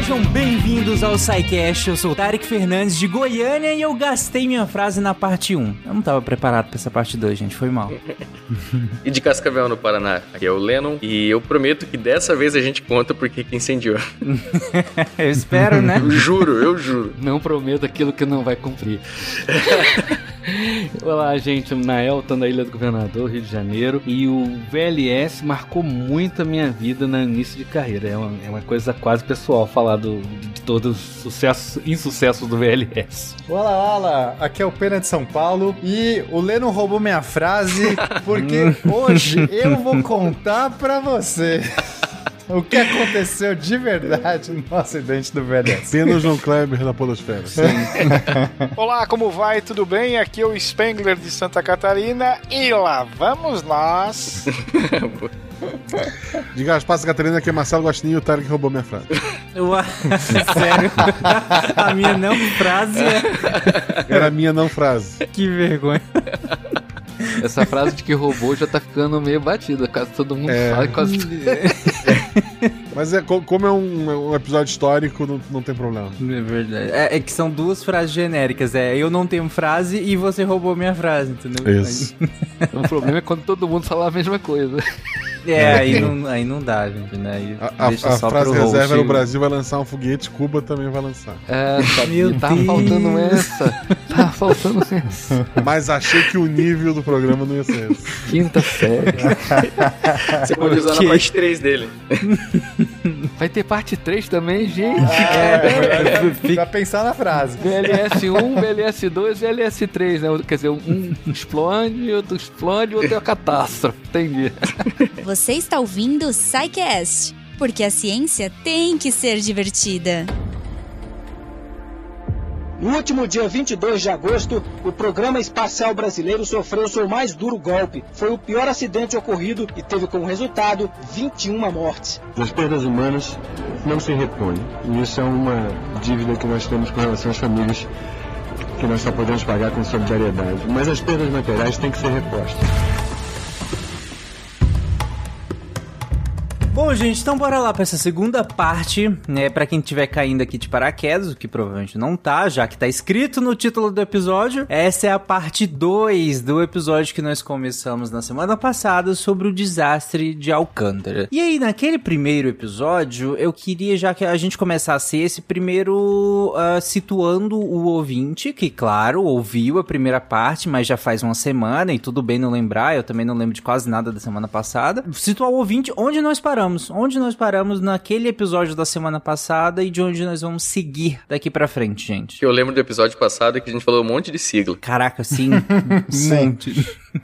Sejam bem-vindos ao SciCast, eu sou o Tarek Fernandes de Goiânia e eu gastei minha frase na parte 1. Eu não tava preparado pra essa parte 2, gente, foi mal. E de Cascavel, no Paraná, aqui é o Lennon e eu prometo que dessa vez a gente conta porque que incendiou. Eu espero, né? Eu juro. Não prometo aquilo que não vai cumprir. Olá, gente, o Nael tá na Ilha do Governador, Rio de Janeiro, e o VLS marcou muito a minha vida no início de carreira, é uma coisa quase pessoal falar de todos os sucessos e insucessos do VLS. Olá, aqui é o Pena de São Paulo e o Leno roubou minha frase porque hoje eu vou contar pra você o que aconteceu de verdade no acidente do VLS. Pena João Kleber da Podosfera. Sim. Olá, como vai? Tudo bem? Aqui é o Spengler de Santa Catarina e lá vamos nós. Diga as passas, Catarina, que é Marcelo Gostinho e o Tarek roubou minha frase. Uau, sério? A minha não frase era a minha não frase. Que vergonha. Essa frase de que roubou já tá ficando meio batida, quase todo mundo fala. Quase... Mas como é um episódio histórico, não tem problema. É verdade. É que são duas frases genéricas, eu não tenho frase e você roubou minha frase, entendeu? Isso. O problema é quando todo mundo fala a mesma coisa. Aí não dá, gente, né? Aí a frase reserva é o Brasil vai lançar um foguete, Cuba também vai lançar. Meu Deus. Tá faltando essa. Mas achei que o nível do programa não ia ser esse. Quinta série. Você pode usar na parte 3 dele. Vai ter parte 3 também, gente. Pra pensar na frase. BLS1, BLS2 e BLS3, né? Quer dizer, um explode, outro explode, outro é uma catástrofe. Entendi. Você está ouvindo o SciCast, porque a ciência tem que ser divertida. No último dia 22 de agosto, o programa espacial brasileiro sofreu seu mais duro golpe. Foi o pior acidente ocorrido e teve como resultado 21 mortes. As perdas humanas não se repõem. E isso é uma dívida que nós temos com relação às famílias, que nós só podemos pagar com solidariedade. Mas as perdas materiais têm que ser repostas. Bom, gente, então bora lá pra essa segunda parte, né, pra quem tiver caindo aqui de paraquedas, o que provavelmente não tá, já que tá escrito no título do episódio. Essa é a parte 2 do episódio que nós começamos na semana passada sobre o desastre de Alcântara. E aí, naquele primeiro episódio, eu queria já que a gente começasse esse primeiro situando o ouvinte, que, claro, ouviu a primeira parte, mas já faz uma semana, e tudo bem não lembrar, eu também não lembro de quase nada da semana passada. Situar o ouvinte onde nós paramos. Onde nós paramos naquele episódio da semana passada e de onde nós vamos seguir daqui pra frente, gente. Que eu lembro do episódio passado que a gente falou um monte de sigla. Caraca, sim. Sim.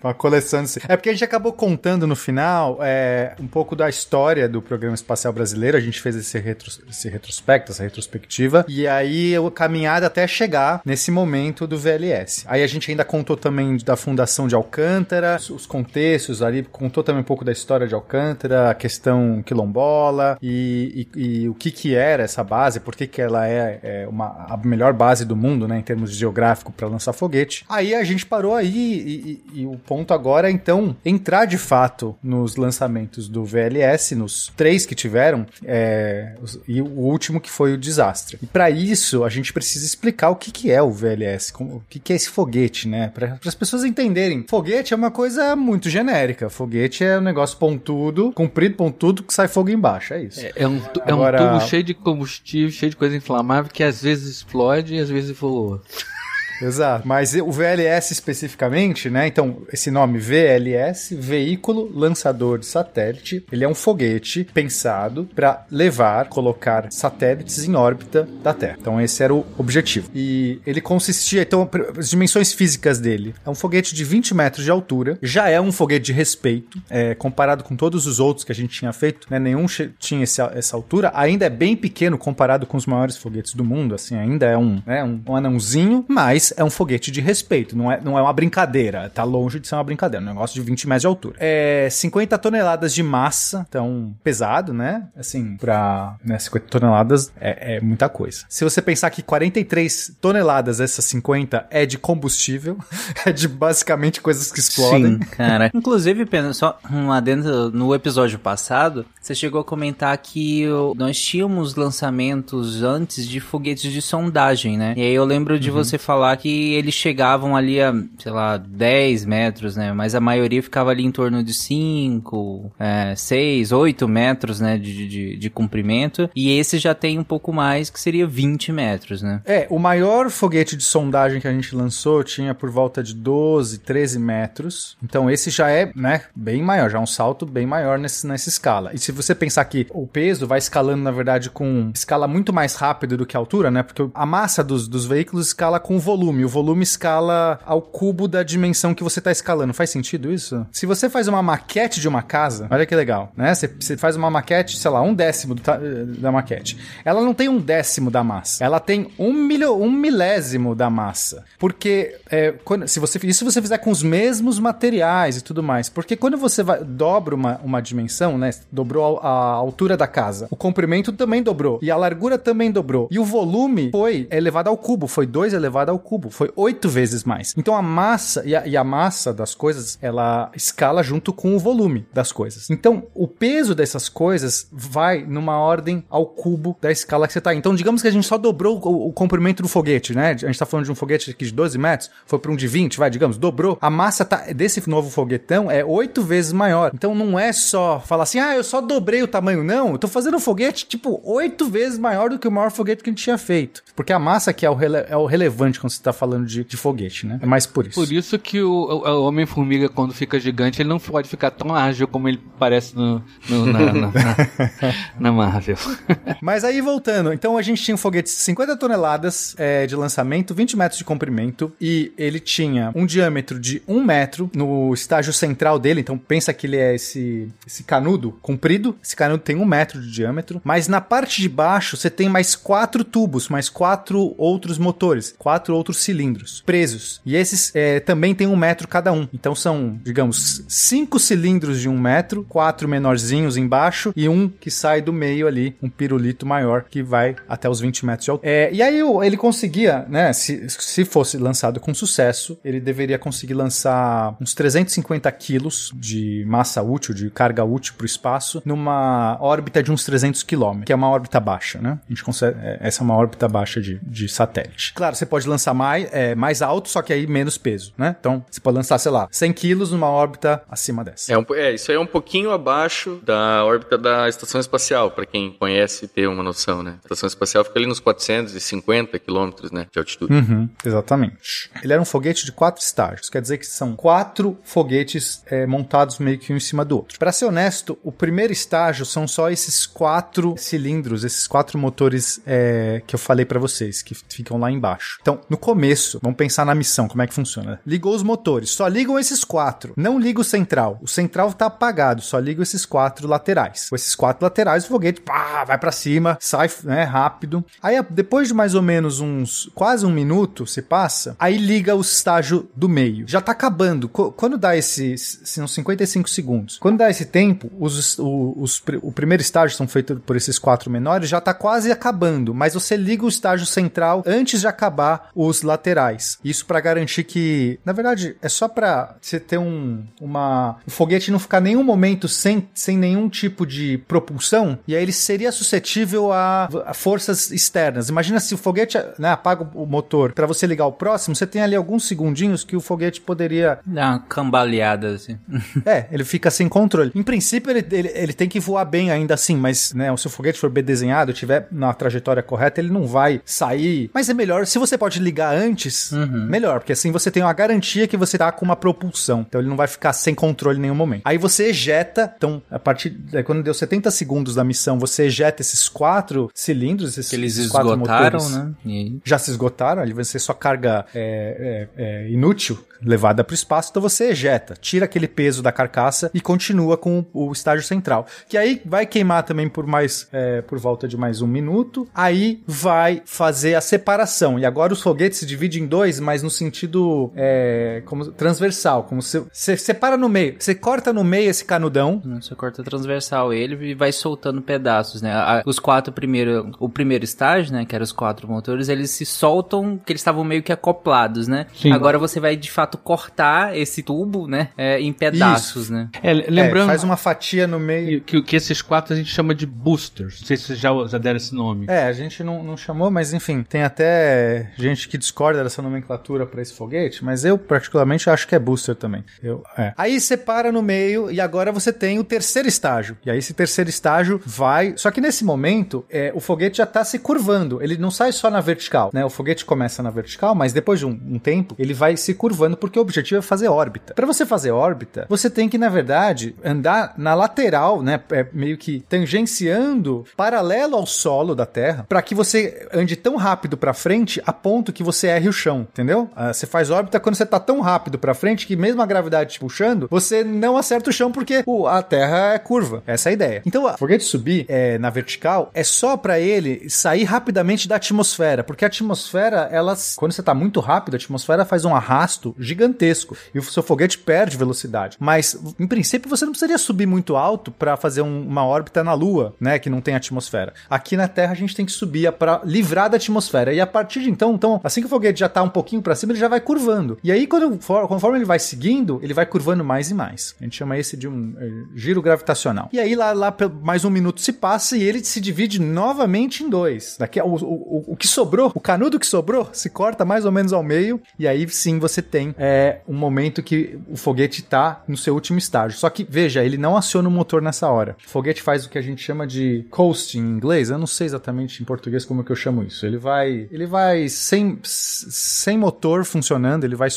Uma coleção de sigla. É porque a gente acabou contando no final um pouco da história do Programa Espacial Brasileiro. A gente fez esse retrospecto, essa retrospectiva. E aí a caminhada até chegar nesse momento do VLS. Aí a gente ainda contou também da fundação de Alcântara, os contextos ali, contou também um pouco da história de Alcântara, a questão quilombola e o que era essa base, por que ela a melhor base do mundo, né, em termos de geográfico para lançar foguete. Aí a gente parou aí e o ponto agora é então entrar de fato nos lançamentos do VLS, nos 3 que tiveram e o último que foi o desastre. E para isso a gente precisa explicar o que é o VLS, o que é esse foguete, né, para as pessoas entenderem. Foguete é uma coisa muito genérica, foguete é um negócio pontudo, comprido, pontudo, que sai fogo embaixo, é isso. Agora, um tubo cheio de combustível, cheio de coisa inflamável, que às vezes explode e às vezes voa. Exato, mas o VLS especificamente, né, então esse nome VLS, Veículo Lançador de Satélite, ele é um foguete pensado para colocar satélites em órbita da Terra. Então esse era o objetivo. E ele consistia, então, as dimensões físicas dele, é um foguete de 20 metros de altura, já é um foguete de respeito, comparado com todos os outros que a gente tinha feito, né, nenhum tinha essa altura, ainda é bem pequeno comparado com os maiores foguetes do mundo, assim, ainda é um anãozinho, mas Mas é um foguete de respeito, não é uma brincadeira. Tá longe de ser uma brincadeira, um negócio de 20 metros de altura. É 50 toneladas de massa, então pesado, né? Assim, pra, né, 50 toneladas é muita coisa. Se você pensar que 43 toneladas, essas 50, é de combustível, é de basicamente coisas que explodem. Sim, cara. Inclusive, Pena, só lá dentro, no episódio passado, você chegou a comentar que nós tínhamos lançamentos antes de foguetes de sondagem, né? E aí eu lembro de você falar que eles chegavam ali a, sei lá, 10 metros, né? Mas a maioria ficava ali em torno de 5, 6, 8 metros, né? De comprimento. E esse já tem um pouco mais, que seria 20 metros, né? É, o maior foguete de sondagem que a gente lançou tinha por volta de 12, 13 metros. Então esse já é, né? Bem maior, já é um salto bem maior nessa escala. E se você pensar que o peso vai escalando, na verdade, com escala muito mais rápido do que a altura, né? Porque a massa dos veículos escala com volume. O volume escala ao cubo da dimensão que você está escalando. Faz sentido isso? Se você faz uma maquete de uma casa, olha que legal, né? Você faz uma maquete, sei lá, 1/10 da maquete. Ela não tem 1/10 da massa. Ela tem 1/1000 da massa. Porque se você fizer com os mesmos materiais e tudo mais. Porque quando você dobra uma dimensão, né? Dobrou a altura da casa. O comprimento também dobrou. E a largura também dobrou. E o volume foi elevado ao cubo. Foi 2 elevado ao cubo. Foi 8 vezes mais. Então a massa e a massa das coisas, ela escala junto com o volume das coisas. Então o peso dessas coisas vai numa ordem ao cubo da escala que você está. Então digamos que a gente só dobrou o comprimento do foguete, né? A gente está falando de um foguete aqui de 12 metros. Foi para um de 20, vai, digamos. Dobrou. A massa desse novo foguetão é 8 vezes maior. Então não é só falar assim, eu só dobrei o tamanho. Não, eu tô fazendo um foguete, 8 vezes maior do que o maior foguete que a gente tinha feito. Porque a massa que é o relevante quando você tá falando de foguete, né? É mais por isso. Por isso que o Homem-Formiga, quando fica gigante, ele não pode ficar tão ágil como ele parece na Marvel. Mas aí, voltando. Então, a gente tinha um foguete de 50 toneladas de lançamento, 20 metros de comprimento, e ele tinha um diâmetro de 1 metro no estágio central dele. Então, pensa que ele é esse canudo comprido. Esse canudo tem 1 metro de diâmetro, mas na parte de baixo você tem mais 4 tubos, mais 4 outros motores, 4 outros cilindros presos. E esses também tem 1 metro cada um. Então são, digamos, 5 cilindros de 1 metro, 4 menorzinhos embaixo e um que sai do meio ali, um pirulito maior que vai até os 20 metros de altura. E aí ele conseguia, né, se fosse lançado com sucesso, ele deveria conseguir lançar uns 350 quilos de massa útil, de carga útil para o espaço, numa órbita de uns 300 km, que é uma órbita baixa, né? A gente consegue, essa é uma órbita baixa de satélite. Claro, você pode lançar mais alto, só que aí menos peso, né? Então, você pode lançar, sei lá, 100 kg numa órbita acima dessa. Isso aí é um pouquinho abaixo da órbita da estação espacial, para quem conhece e tem uma noção, né? A estação espacial fica ali nos 450 km, né, de altitude. Uhum, exatamente. Ele era um foguete de 4 estágios, quer dizer que são 4 foguetes montados meio que um em cima do outro. Para ser honesto, o primeiro estágio são só esses 4 cilindros, esses 4 motores que eu falei pra vocês, que ficam lá embaixo. Então, no começo, vamos pensar na missão, como é que funciona. Ligou os motores, só ligam esses 4, não liga o central. O central tá apagado, só liga esses 4 laterais. Com esses 4 laterais, o foguete vai pra cima, sai, né, rápido. Aí, depois de mais ou menos quase um minuto se passa, aí liga o estágio do meio. Já tá acabando. Quando dá são 55 segundos. Quando dá esse tempo, o primeiro estágio são feitos por esses 4 menores, já tá quase acabando, mas você liga o estágio central antes de acabar os laterais. Isso para garantir que, na verdade, é só para você ter o foguete não ficar nenhum momento sem nenhum tipo de propulsão, e aí ele seria suscetível a forças externas. Imagina se o foguete, né, apaga o motor para você ligar o próximo, você tem ali alguns segundinhos que o foguete poderia dar uma cambaleada, assim. Ele fica sem controle. Em princípio, ele tem que voar bem ainda assim, mas, né, se o foguete for bem desenhado, tiver na trajetória correta, ele não vai sair. Mas é melhor, se você pode ligar antes, melhor, porque assim você tem uma garantia que você tá com uma propulsão. Então ele não vai ficar sem controle em nenhum momento. Aí você ejeta, então, a partir daí, quando deu 70 segundos da missão, você ejeta esses 4 cilindros, esses 4 motores. Né? Já se esgotaram, ali vai ser sua carga inútil, levada para o espaço, então você ejeta, tira aquele peso da carcaça e continua com o estágio central, que aí vai queimar também por volta de mais 1 minuto, aí vai fazer a separação, e agora os foguetes se divide em dois, mas no sentido como transversal, como você separa no meio, você corta no meio esse canudão. Você corta transversal ele e vai soltando pedaços, né? Os quatro primeiros, o primeiro estágio, né, que eram os quatro motores, eles se soltam, que eles estavam meio que acoplados, né? Sim. Agora você vai, de fato, cortar esse tubo, né, em pedaços, isso, né? Lembrando, faz uma fatia no meio. Que esses quatro a gente chama de boosters. Não sei se vocês já deram esse nome. A gente não chamou, mas enfim, tem até gente que discorda dessa nomenclatura pra esse foguete, mas eu, particularmente, acho que é booster também. Aí separa no meio e agora você tem o terceiro estágio. E aí esse terceiro estágio vai... Só que nesse momento, o foguete já tá se curvando. Ele não sai só na vertical, né? O foguete começa na vertical, mas depois de um tempo, ele vai se curvando, porque o objetivo é fazer órbita. Pra você fazer órbita, você tem que, na verdade, andar na lateral, né? Meio que tangenciando paralelo ao solo da Terra, pra que você ande tão rápido pra frente a ponto que você erre o chão, entendeu? Você faz órbita quando você tá tão rápido pra frente que mesmo a gravidade te puxando, você não acerta o chão porque a Terra é curva. Essa é a ideia. Então, o foguete subir na vertical é só pra ele sair rapidamente da atmosfera, porque a atmosfera, quando você tá muito rápido, a atmosfera faz um arrasto gigantesco e o seu foguete perde velocidade. Mas, em princípio, você não precisaria subir muito alto pra fazer uma órbita na Lua, né, que não tem atmosfera. Aqui na Terra, a gente tem que subir pra livrar da atmosfera. E a partir de então, assim que o foguete já tá um pouquinho pra cima, ele já vai curvando. E aí, conforme ele vai seguindo, ele vai curvando mais e mais. A gente chama esse de um giro gravitacional. E aí, lá mais um minuto se passa e ele se divide novamente em dois. Daqui, o que sobrou, o canudo que sobrou, se corta mais ou menos ao meio. E aí, sim, você tem um momento que o foguete tá no seu último estágio. Só que, veja, ele não aciona o motor nessa hora. O foguete faz o que a gente chama de coasting em inglês. Eu não sei exatamente em português como é que eu chamo isso. Ele vai sem motor funcionando, ele vai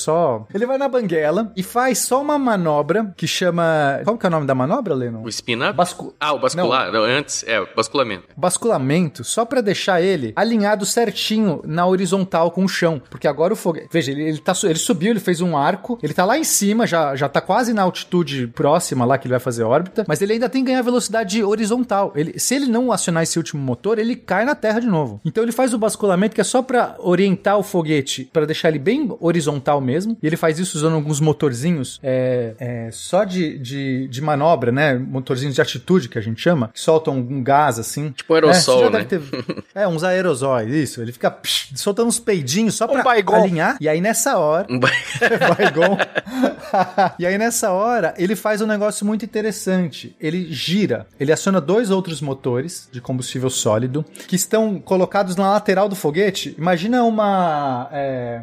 na banguela e faz só uma manobra que chama... Qual que é o nome da manobra, Lennon? O spin-up? O bascular. Não, antes, o basculamento. Basculamento, só pra deixar ele alinhado certinho na horizontal com o chão, porque agora o foguete... Veja, ele subiu, ele fez um arco, ele tá lá em cima, já tá quase na altitude próxima lá que ele vai fazer órbita, mas ele ainda tem que ganhar velocidade horizontal. Se ele não acionar esse último motor, ele cai na Terra de novo. Então ele faz o basculamento que é só pra orientar o foguete, para deixar ele bem horizontal mesmo, e ele faz isso usando alguns motorzinhos só de manobra, né, motorzinhos de atitude que a gente chama, que soltam um gás assim. Tipo aerossol, né? Uns aerosóis, isso. Ele fica soltando uns peidinhos só pra alinhar, e aí nessa hora... Baigon. E aí nessa hora, ele faz um negócio muito interessante. Ele gira, ele aciona dois outros motores de combustível sólido, que estão colocados na lateral do foguete. Imagina uma...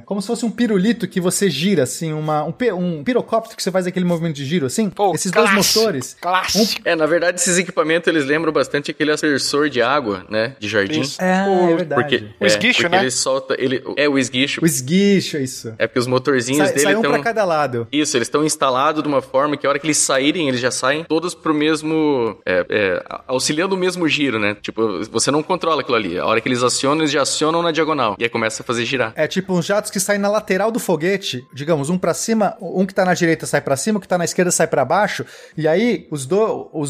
como se fosse um pirulito que você gira, assim, um pirocóptero que você faz aquele movimento de giro, assim. Pô, esses dois motores... Clássico! Na verdade, esses equipamentos, eles lembram bastante aquele aspersor de água, né? De jardim. É verdade. Porque, o esguicho, porque né? Ele solta... o esguicho. O esguicho, isso. É porque os motorzinhos dele estão... pra cada lado. Isso, eles estão instalados de uma forma que a hora que eles saírem, eles já saem todos pro mesmo... auxiliando o mesmo giro, né? Tipo, você não controla aquilo ali. A hora que eles já acionam na diagonal. E aí começa a fazer girar. É tipo uns jatos que saem na lateral do foguete, digamos, um pra cima, um que tá na direita sai pra cima, o que tá na esquerda sai pra baixo, e aí os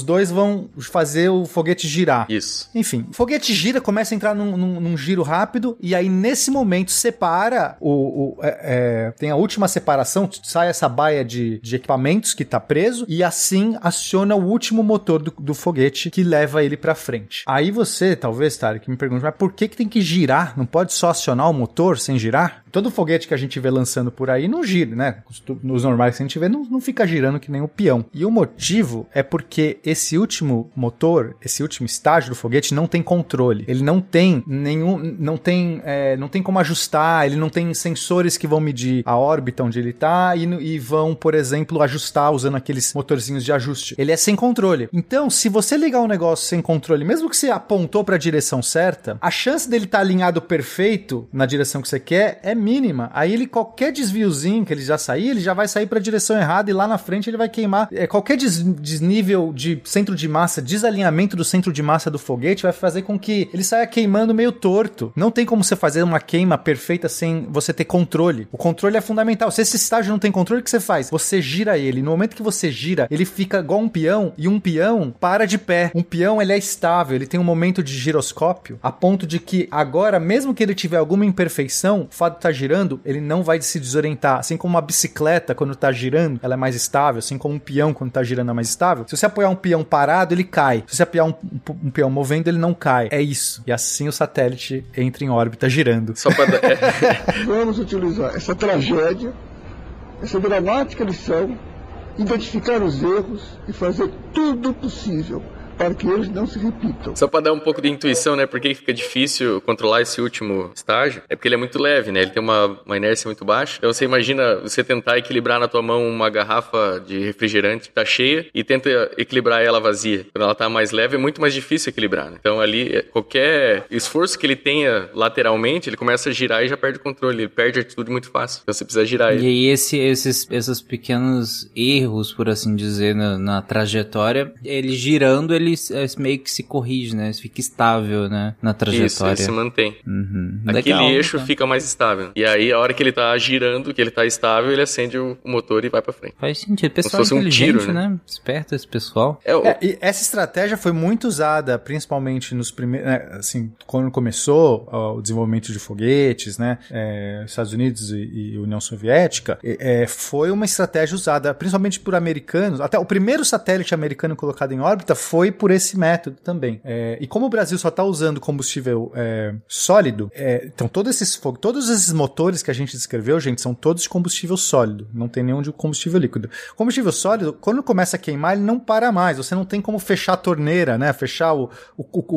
dois vão fazer o foguete girar. Isso. Enfim, o foguete gira, começa a entrar num giro rápido, e aí nesse momento separa, tem a última separação, sai essa baia de equipamentos que tá preso, e assim aciona o último motor do foguete que leva ele pra frente. Aí você, talvez, Tarek, me pergunte, mas por que tem que girar? Não pode só acionar o motor sem girar? Todo foguete que a gente vê lançando por aí não gira, né? Os normais que a gente vê não fica girando que nem o peão. E o motivo é porque esse último motor, esse último estágio do foguete não tem controle. Ele não tem nenhum... não tem como ajustar, ele não tem sensores que vão medir a órbita onde ele tá e vão, por exemplo, ajustar usando aqueles motorzinhos de ajuste. Ele é sem controle. Então, se você ligar um negócio sem controle, mesmo que você apontou pra direção certa, a chance dele estar alinhado perfeito na direção que você quer é mínima. Aí qualquer desviozinho que ele já sair, ele já vai sair pra direção errada e lá na frente ele vai queimar. Qualquer desnível de centro de massa, desalinhamento do centro de massa do foguete vai fazer com que ele saia queimando meio torto. Não tem como você fazer uma queima perfeita sem você ter controle. O controle é fundamental. Se esse estágio não tem controle, o que você faz? Você gira ele. No momento que você gira, ele fica igual um peão e um peão para de pé. Um peão, ele é estável, ele tem um momento de giroscópio a ponto de que agora, mesmo que ele tiver alguma imperfeição, o fato está girando, ele não vai se desorientar. Assim como uma bicicleta, quando está girando, ela é mais estável. Assim como um peão, quando está girando, é mais estável. Se você apoiar um peão parado, ele cai. Se você apoiar um peão movendo, ele não cai. É isso. E assim o satélite entra em órbita girando. Só pra... Vamos utilizar essa tragédia, essa dramática lição, identificar os erros e fazer tudo possível para que eles não se repitam. Só para dar um pouco de intuição, né? Por que fica difícil controlar esse último estágio? É porque ele é muito leve, né? Ele tem uma inércia muito baixa. Então você imagina você tentar equilibrar na tua mão uma garrafa de refrigerante que tá cheia e tenta equilibrar ela vazia. Quando ela tá mais leve, é muito mais difícil equilibrar, né? Então ali, qualquer esforço que ele tenha lateralmente, ele começa a girar e já perde o controle. Ele perde a atitude muito fácil. Então você precisa girar ele. E aí esses pequenos erros, por assim dizer, na trajetória, ele girando, ele meio que se corrige, né? Fica estável, né? Na trajetória. Isso, ele se mantém. Uhum. Aquele eixo fica mais estável. E aí, a hora que ele tá girando, que ele tá estável, ele acende o motor e vai pra frente. Faz sentido. Pessoal se fosse inteligente, um tiro, né? Esperto esse pessoal. E essa estratégia foi muito usada, principalmente nos primeiros... Né, assim, quando começou o desenvolvimento de foguetes, né? Estados Unidos e União Soviética, foi uma estratégia usada, principalmente por americanos. Até o primeiro satélite americano colocado em órbita foi por esse método também. E como o Brasil só está usando combustível sólido, então todos esses motores que a gente descreveu, gente, são todos de combustível sólido. Não tem nenhum de combustível líquido. Combustível sólido, quando começa a queimar, ele não para mais. Você não tem como fechar a torneira, né? Fechar o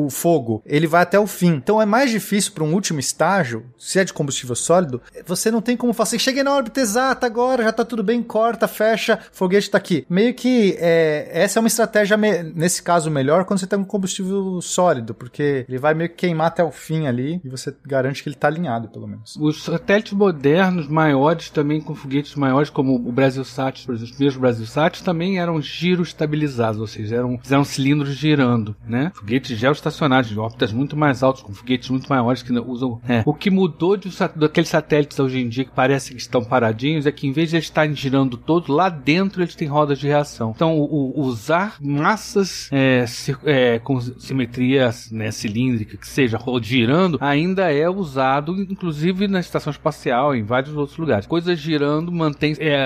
fogo. Ele vai até o fim. Então é mais difícil para um último estágio, se é de combustível sólido, você não tem como falar assim, cheguei na órbita exata agora, já tá tudo bem, corta, fecha, foguete está aqui. Meio que essa é uma estratégia, nesse caso, melhor quando você tem um combustível sólido, porque ele vai meio que queimar até o fim ali e você garante que ele está alinhado, pelo menos. Os satélites modernos maiores, também com foguetes maiores, como o BrasilSat, por exemplo, os mesmos BrasilSat também eram giros estabilizados, ou seja, eram cilindros girando, né? Foguetes geoestacionários, de órbitas muito mais altas, com foguetes muito maiores que usam... O que mudou daqueles satélites hoje em dia que parece que estão paradinhos é que em vez de eles estarem girando todo, lá dentro eles têm rodas de reação. Então, usar massas... com simetria, né, cilíndrica, que seja, girando, ainda é usado, inclusive na estação espacial, em vários outros lugares. Coisas girando mantém tem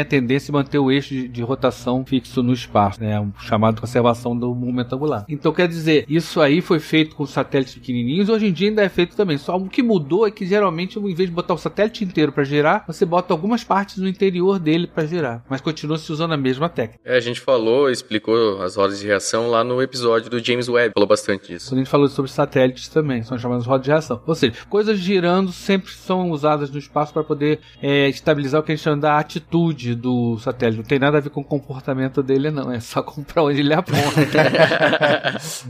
a tendência de manter o eixo de rotação fixo no espaço, né, o chamado conservação do momento angular. Então, quer dizer, isso aí foi feito com satélites pequenininhos, hoje em dia ainda é feito também. Só o que mudou é que, geralmente, em vez de botar o satélite inteiro para girar, você bota algumas partes no interior dele para girar, mas continua se usando a mesma técnica. A gente falou, explicou as rodas de reação lá no episódio do James Webb, falou bastante disso. A gente falou sobre satélites também, são chamadas rodas de reação. Ou seja, coisas girando sempre são usadas no espaço para poder estabilizar o que a gente chama da atitude do satélite. Não tem nada a ver com o comportamento dele, não. É só para onde ele aponta.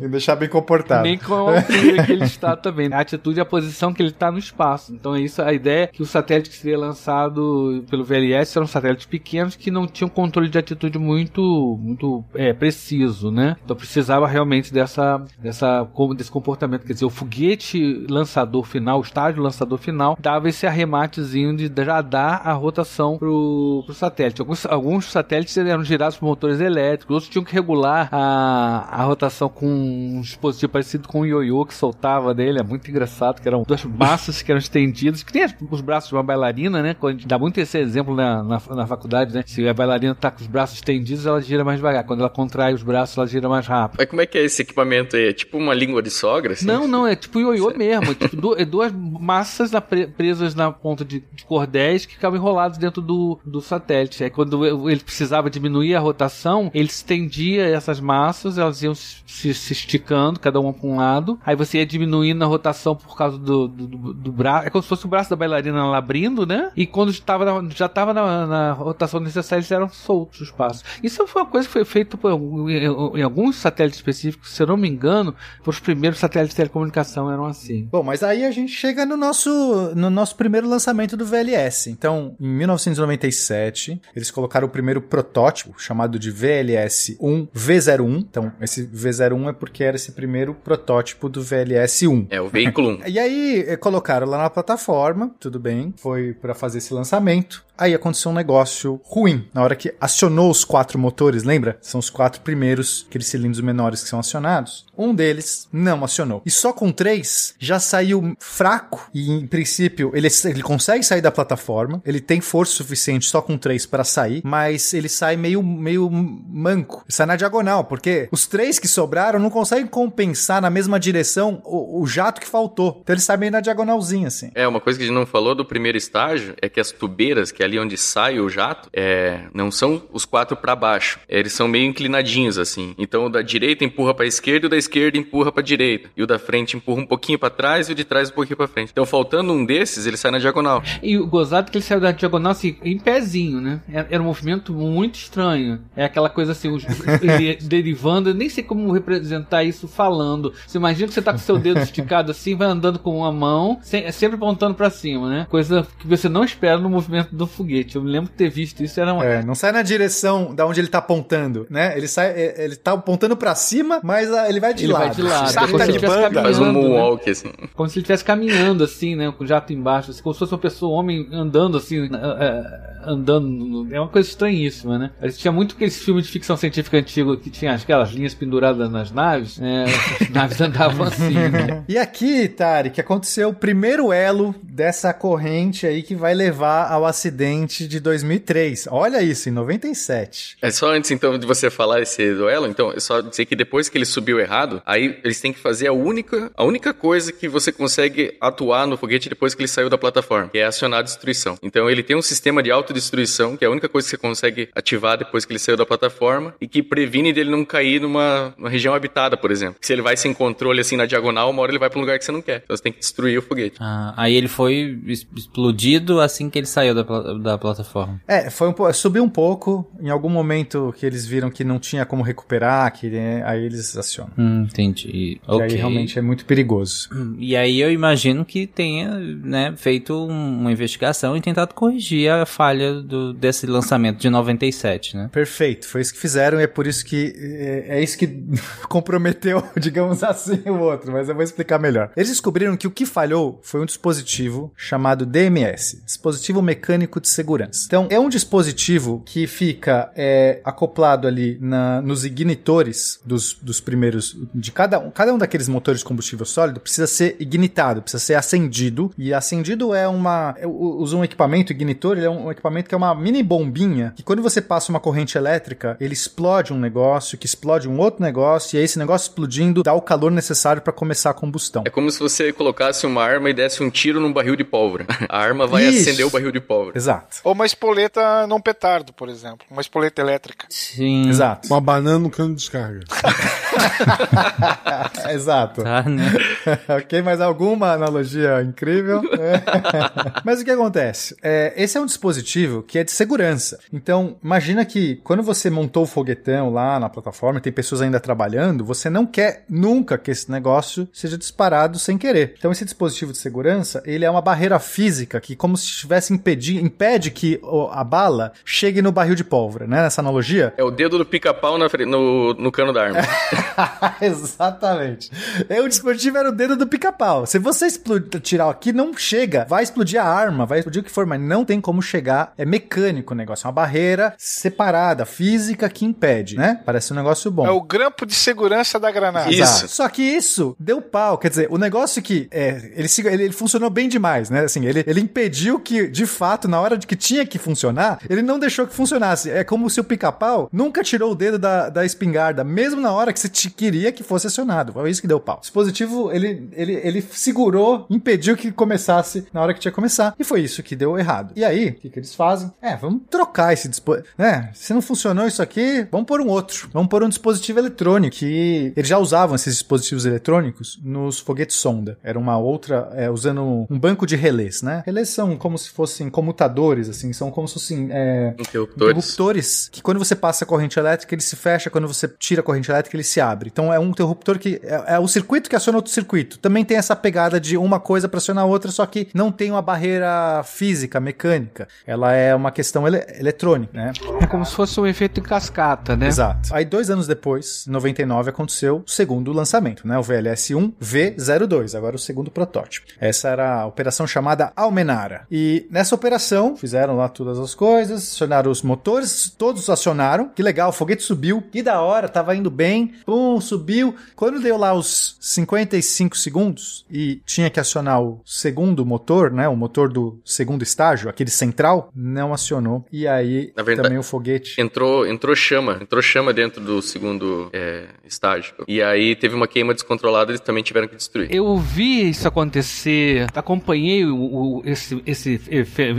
E deixar bem comportado. Nem com a altura que ele está também. A atitude é a posição que ele está no espaço. Então é isso, a ideia é que o satélite que seria lançado pelo VLS eram satélites pequenos que não tinham controle de atitude muito preciso. Né? Então precisava realmente desse comportamento, quer dizer, o foguete lançador final, o estágio lançador final, dava esse arrematezinho de já dar a rotação pro satélite. Alguns satélites eram girados por motores elétricos, outros tinham que regular a rotação com um dispositivo parecido com um ioiô que soltava dele, é muito engraçado, que eram duas massas que eram estendidas, que tem os braços de uma bailarina, né? Quando a gente dá muito esse exemplo na faculdade, né? Se a bailarina tá com os braços estendidos, ela gira mais devagar, quando ela contrai os braços ela gira mais rápido. Mas como é que é esse equipamento aí? É tipo uma língua de sogra? Assim? Não, é tipo ioiô mesmo. É tipo duas massas presas na ponta de cordéis que ficavam enrolados dentro do satélite. Aí quando ele precisava diminuir a rotação, ele estendia essas massas, elas iam se esticando, cada uma para um lado. Aí você ia diminuindo a rotação por causa do braço. É como se fosse o braço da bailarina lá abrindo, né? E quando já estava na rotação necessária, eles eram soltos os passos. Isso foi uma coisa que foi feita por em alguns satélites específicos, se eu não me engano, os primeiros satélites de telecomunicação eram assim. Bom, mas aí a gente chega no nosso primeiro lançamento do VLS. Então, em 1997, eles colocaram o primeiro protótipo, chamado de VLS-1 V01. Então, esse V01 é porque era esse primeiro protótipo do VLS-1. É, o veículo 1. E aí, colocaram lá na plataforma, tudo bem, foi para fazer esse lançamento. Aí aconteceu um negócio ruim. Na hora que acionou os 4 motores, lembra? São os 4 primeiros aqueles cilindros menores que são acionados, um deles não acionou. E só com 3 já saiu fraco e, em princípio, ele consegue sair da plataforma, ele tem força suficiente só com 3 para sair, mas ele sai meio manco, ele sai na diagonal, porque os 3 que sobraram não conseguem compensar na mesma direção o jato que faltou. Então ele sai meio na diagonalzinha, assim. É, uma coisa que a gente não falou do primeiro estágio é que as tubeiras, que é ali onde sai o jato, não são os 4 para baixo. Eles são meio inclinadinhos, assim. Então o da direita empurra para a esquerda e o da esquerda empurra para a direita. E o da frente empurra um pouquinho para trás e o de trás um pouquinho para frente. Então faltando um desses, ele sai na diagonal. E o gozado é que ele saiu da diagonal, assim, em pezinho, né? Era um movimento muito estranho. É aquela coisa assim, derivando, eu nem sei como representar isso falando. Você imagina que você tá com seu dedo esticado assim, vai andando com uma mão, sempre apontando para cima, né? Coisa que você não espera no movimento do foguete. Eu me lembro de ter visto isso. Não sai na direção da onde ele tá apontando, né? Ele tá apontando pra cima, mas ele vai de lado. Ele vai de lado. Como se ele estivesse caminhando. Faz um moonwalk, assim. Como se ele estivesse caminhando, assim, né? Com o jato embaixo. Assim, como se fosse uma pessoa, um homem, andando, assim... andando, é uma coisa estranhíssima, né? A gente tinha muito aqueles filmes de ficção científica antigo que tinha aquelas linhas penduradas nas naves, as naves andavam assim, né? E aqui, Tarek, aconteceu o primeiro elo dessa corrente aí que vai levar ao acidente de 2003. Olha isso, em 97. É só antes, então, de você falar esse duelo, então, é só dizer que depois que ele subiu errado, aí eles têm que fazer a única coisa que você consegue atuar no foguete depois que ele saiu da plataforma, que é acionar a destruição. Então, ele tem um sistema de autodestruição, que é a única coisa que você consegue ativar depois que ele saiu da plataforma e que previne dele não cair numa região habitada, por exemplo. Se ele vai sem controle assim na diagonal, uma hora ele vai para um lugar que você não quer. Então você tem que destruir o foguete. Ah, aí ele foi explodido assim que ele saiu da plataforma. Subiu um pouco, em algum momento que eles viram que não tinha como recuperar, que, né, aí eles acionam. Entendi. E okay. Aí realmente é muito perigoso. E aí eu imagino que tenha, né, feito uma investigação e tentado corrigir a falha desse lançamento de 97, né? Perfeito, foi isso que fizeram e é por isso que é isso que comprometeu, digamos assim, o outro, mas eu vou explicar melhor. Eles descobriram que o que falhou foi um dispositivo chamado DMS, Dispositivo Mecânico de Segurança. Então, é um dispositivo que fica acoplado ali nos ignitores dos primeiros, de cada um daqueles motores de combustível sólido precisa ser ignitado, precisa ser acendido, e acendido usa um equipamento, ignitor, ele é um equipamento que é uma mini bombinha, que quando você passa uma corrente elétrica, ele explode um negócio, que explode um outro negócio, e aí esse negócio explodindo dá o calor necessário para começar a combustão. É como se você colocasse uma arma e desse um tiro num barril de pólvora. A arma vai acender o barril de pólvora. Exato. Ou uma espoleta num petardo, por exemplo. Uma espoleta elétrica. Sim. Exato. Uma banana no cano de descarga. Exato. Tá, né? Ok, mas alguma analogia incrível. Mas o que acontece? Esse é um dispositivo que é de segurança. Então, imagina que quando você montou o foguetão lá na plataforma, tem pessoas ainda trabalhando, você não quer nunca que esse negócio seja disparado sem querer. Então, esse dispositivo de segurança, ele é uma barreira física que, como se estivesse impede que a bala chegue no barril de pólvora, né? Nessa analogia. É o dedo do pica-pau no cano da arma. Exatamente. O dispositivo era o dedo do pica-pau. Se você tirar aqui, não chega. Vai explodir a arma, vai explodir o que for, mas não tem como chegar. É mecânico o negócio. É uma barreira separada, física, que impede, né? Parece um negócio bom. É o grampo de segurança da granada. Isso. Só que isso deu pau. Quer dizer, o negócio que... Ele funcionou bem demais, né? Assim, ele impediu que, de fato, na hora de que tinha que funcionar, ele não deixou que funcionasse. É como se o pica-pau nunca tirou o dedo da espingarda, mesmo na hora que você queria que fosse acionado. Foi isso que deu pau. O dispositivo, ele segurou, impediu que começasse na hora que tinha que começar. E foi isso que deu errado. E aí, o que eles fazem? Vamos trocar esse dispositivo. Se não funcionou isso aqui, vamos pôr um outro. Vamos pôr um dispositivo eletrônico, que eles já usavam esses dispositivos eletrônicos nos foguetes sonda. Era uma outra, usando um banco de relés, né? Relés são como se fossem comutadores, assim, são como se fossem interruptores, que quando você passa a corrente elétrica, ele se fecha, quando você tira a corrente elétrica, ele se abre. Então, é um interruptor que é o circuito que aciona outro circuito. Também tem essa pegada de uma coisa para acionar outra, só que não tem uma barreira física, mecânica. Ela é uma questão eletrônica, né? É como se fosse um efeito em cascata, né? Exato. Aí, 2 anos depois, em 99, aconteceu o segundo lançamento, né? O VLS-1V02, agora o segundo protótipo. Essa era a operação chamada Almenara. E nessa operação, fizeram lá todas as coisas, acionaram os motores, todos acionaram. Que legal, o foguete subiu. Que da da hora, tava indo bem, subiu. Quando deu lá os 55 segundos e tinha que acionar o segundo motor, né, o motor do segundo estágio, aquele central, não acionou. E aí, na verdade, também o foguete... Entrou chama dentro do segundo estágio. E aí teve uma queima descontrolada, eles também tiveram que destruir. Eu vi isso acontecer, acompanhei esse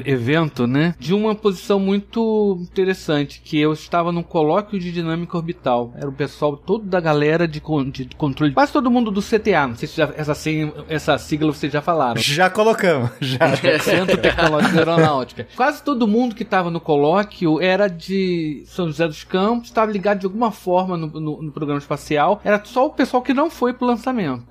evento, né, de uma posição muito interessante, que eu estava num colóquio de dinâmica orbital. Era o pessoal todo da galera de controle, quase todo mundo do CTA, não sei se já, essa sigla vocês já falaram. Já colocamos, Centro Tecnológico de Aeronáutica. Quase todo mundo que estava no colóquio era de São José dos Campos, estava ligado de alguma forma no programa espacial, era só o pessoal que não foi pro lançamento.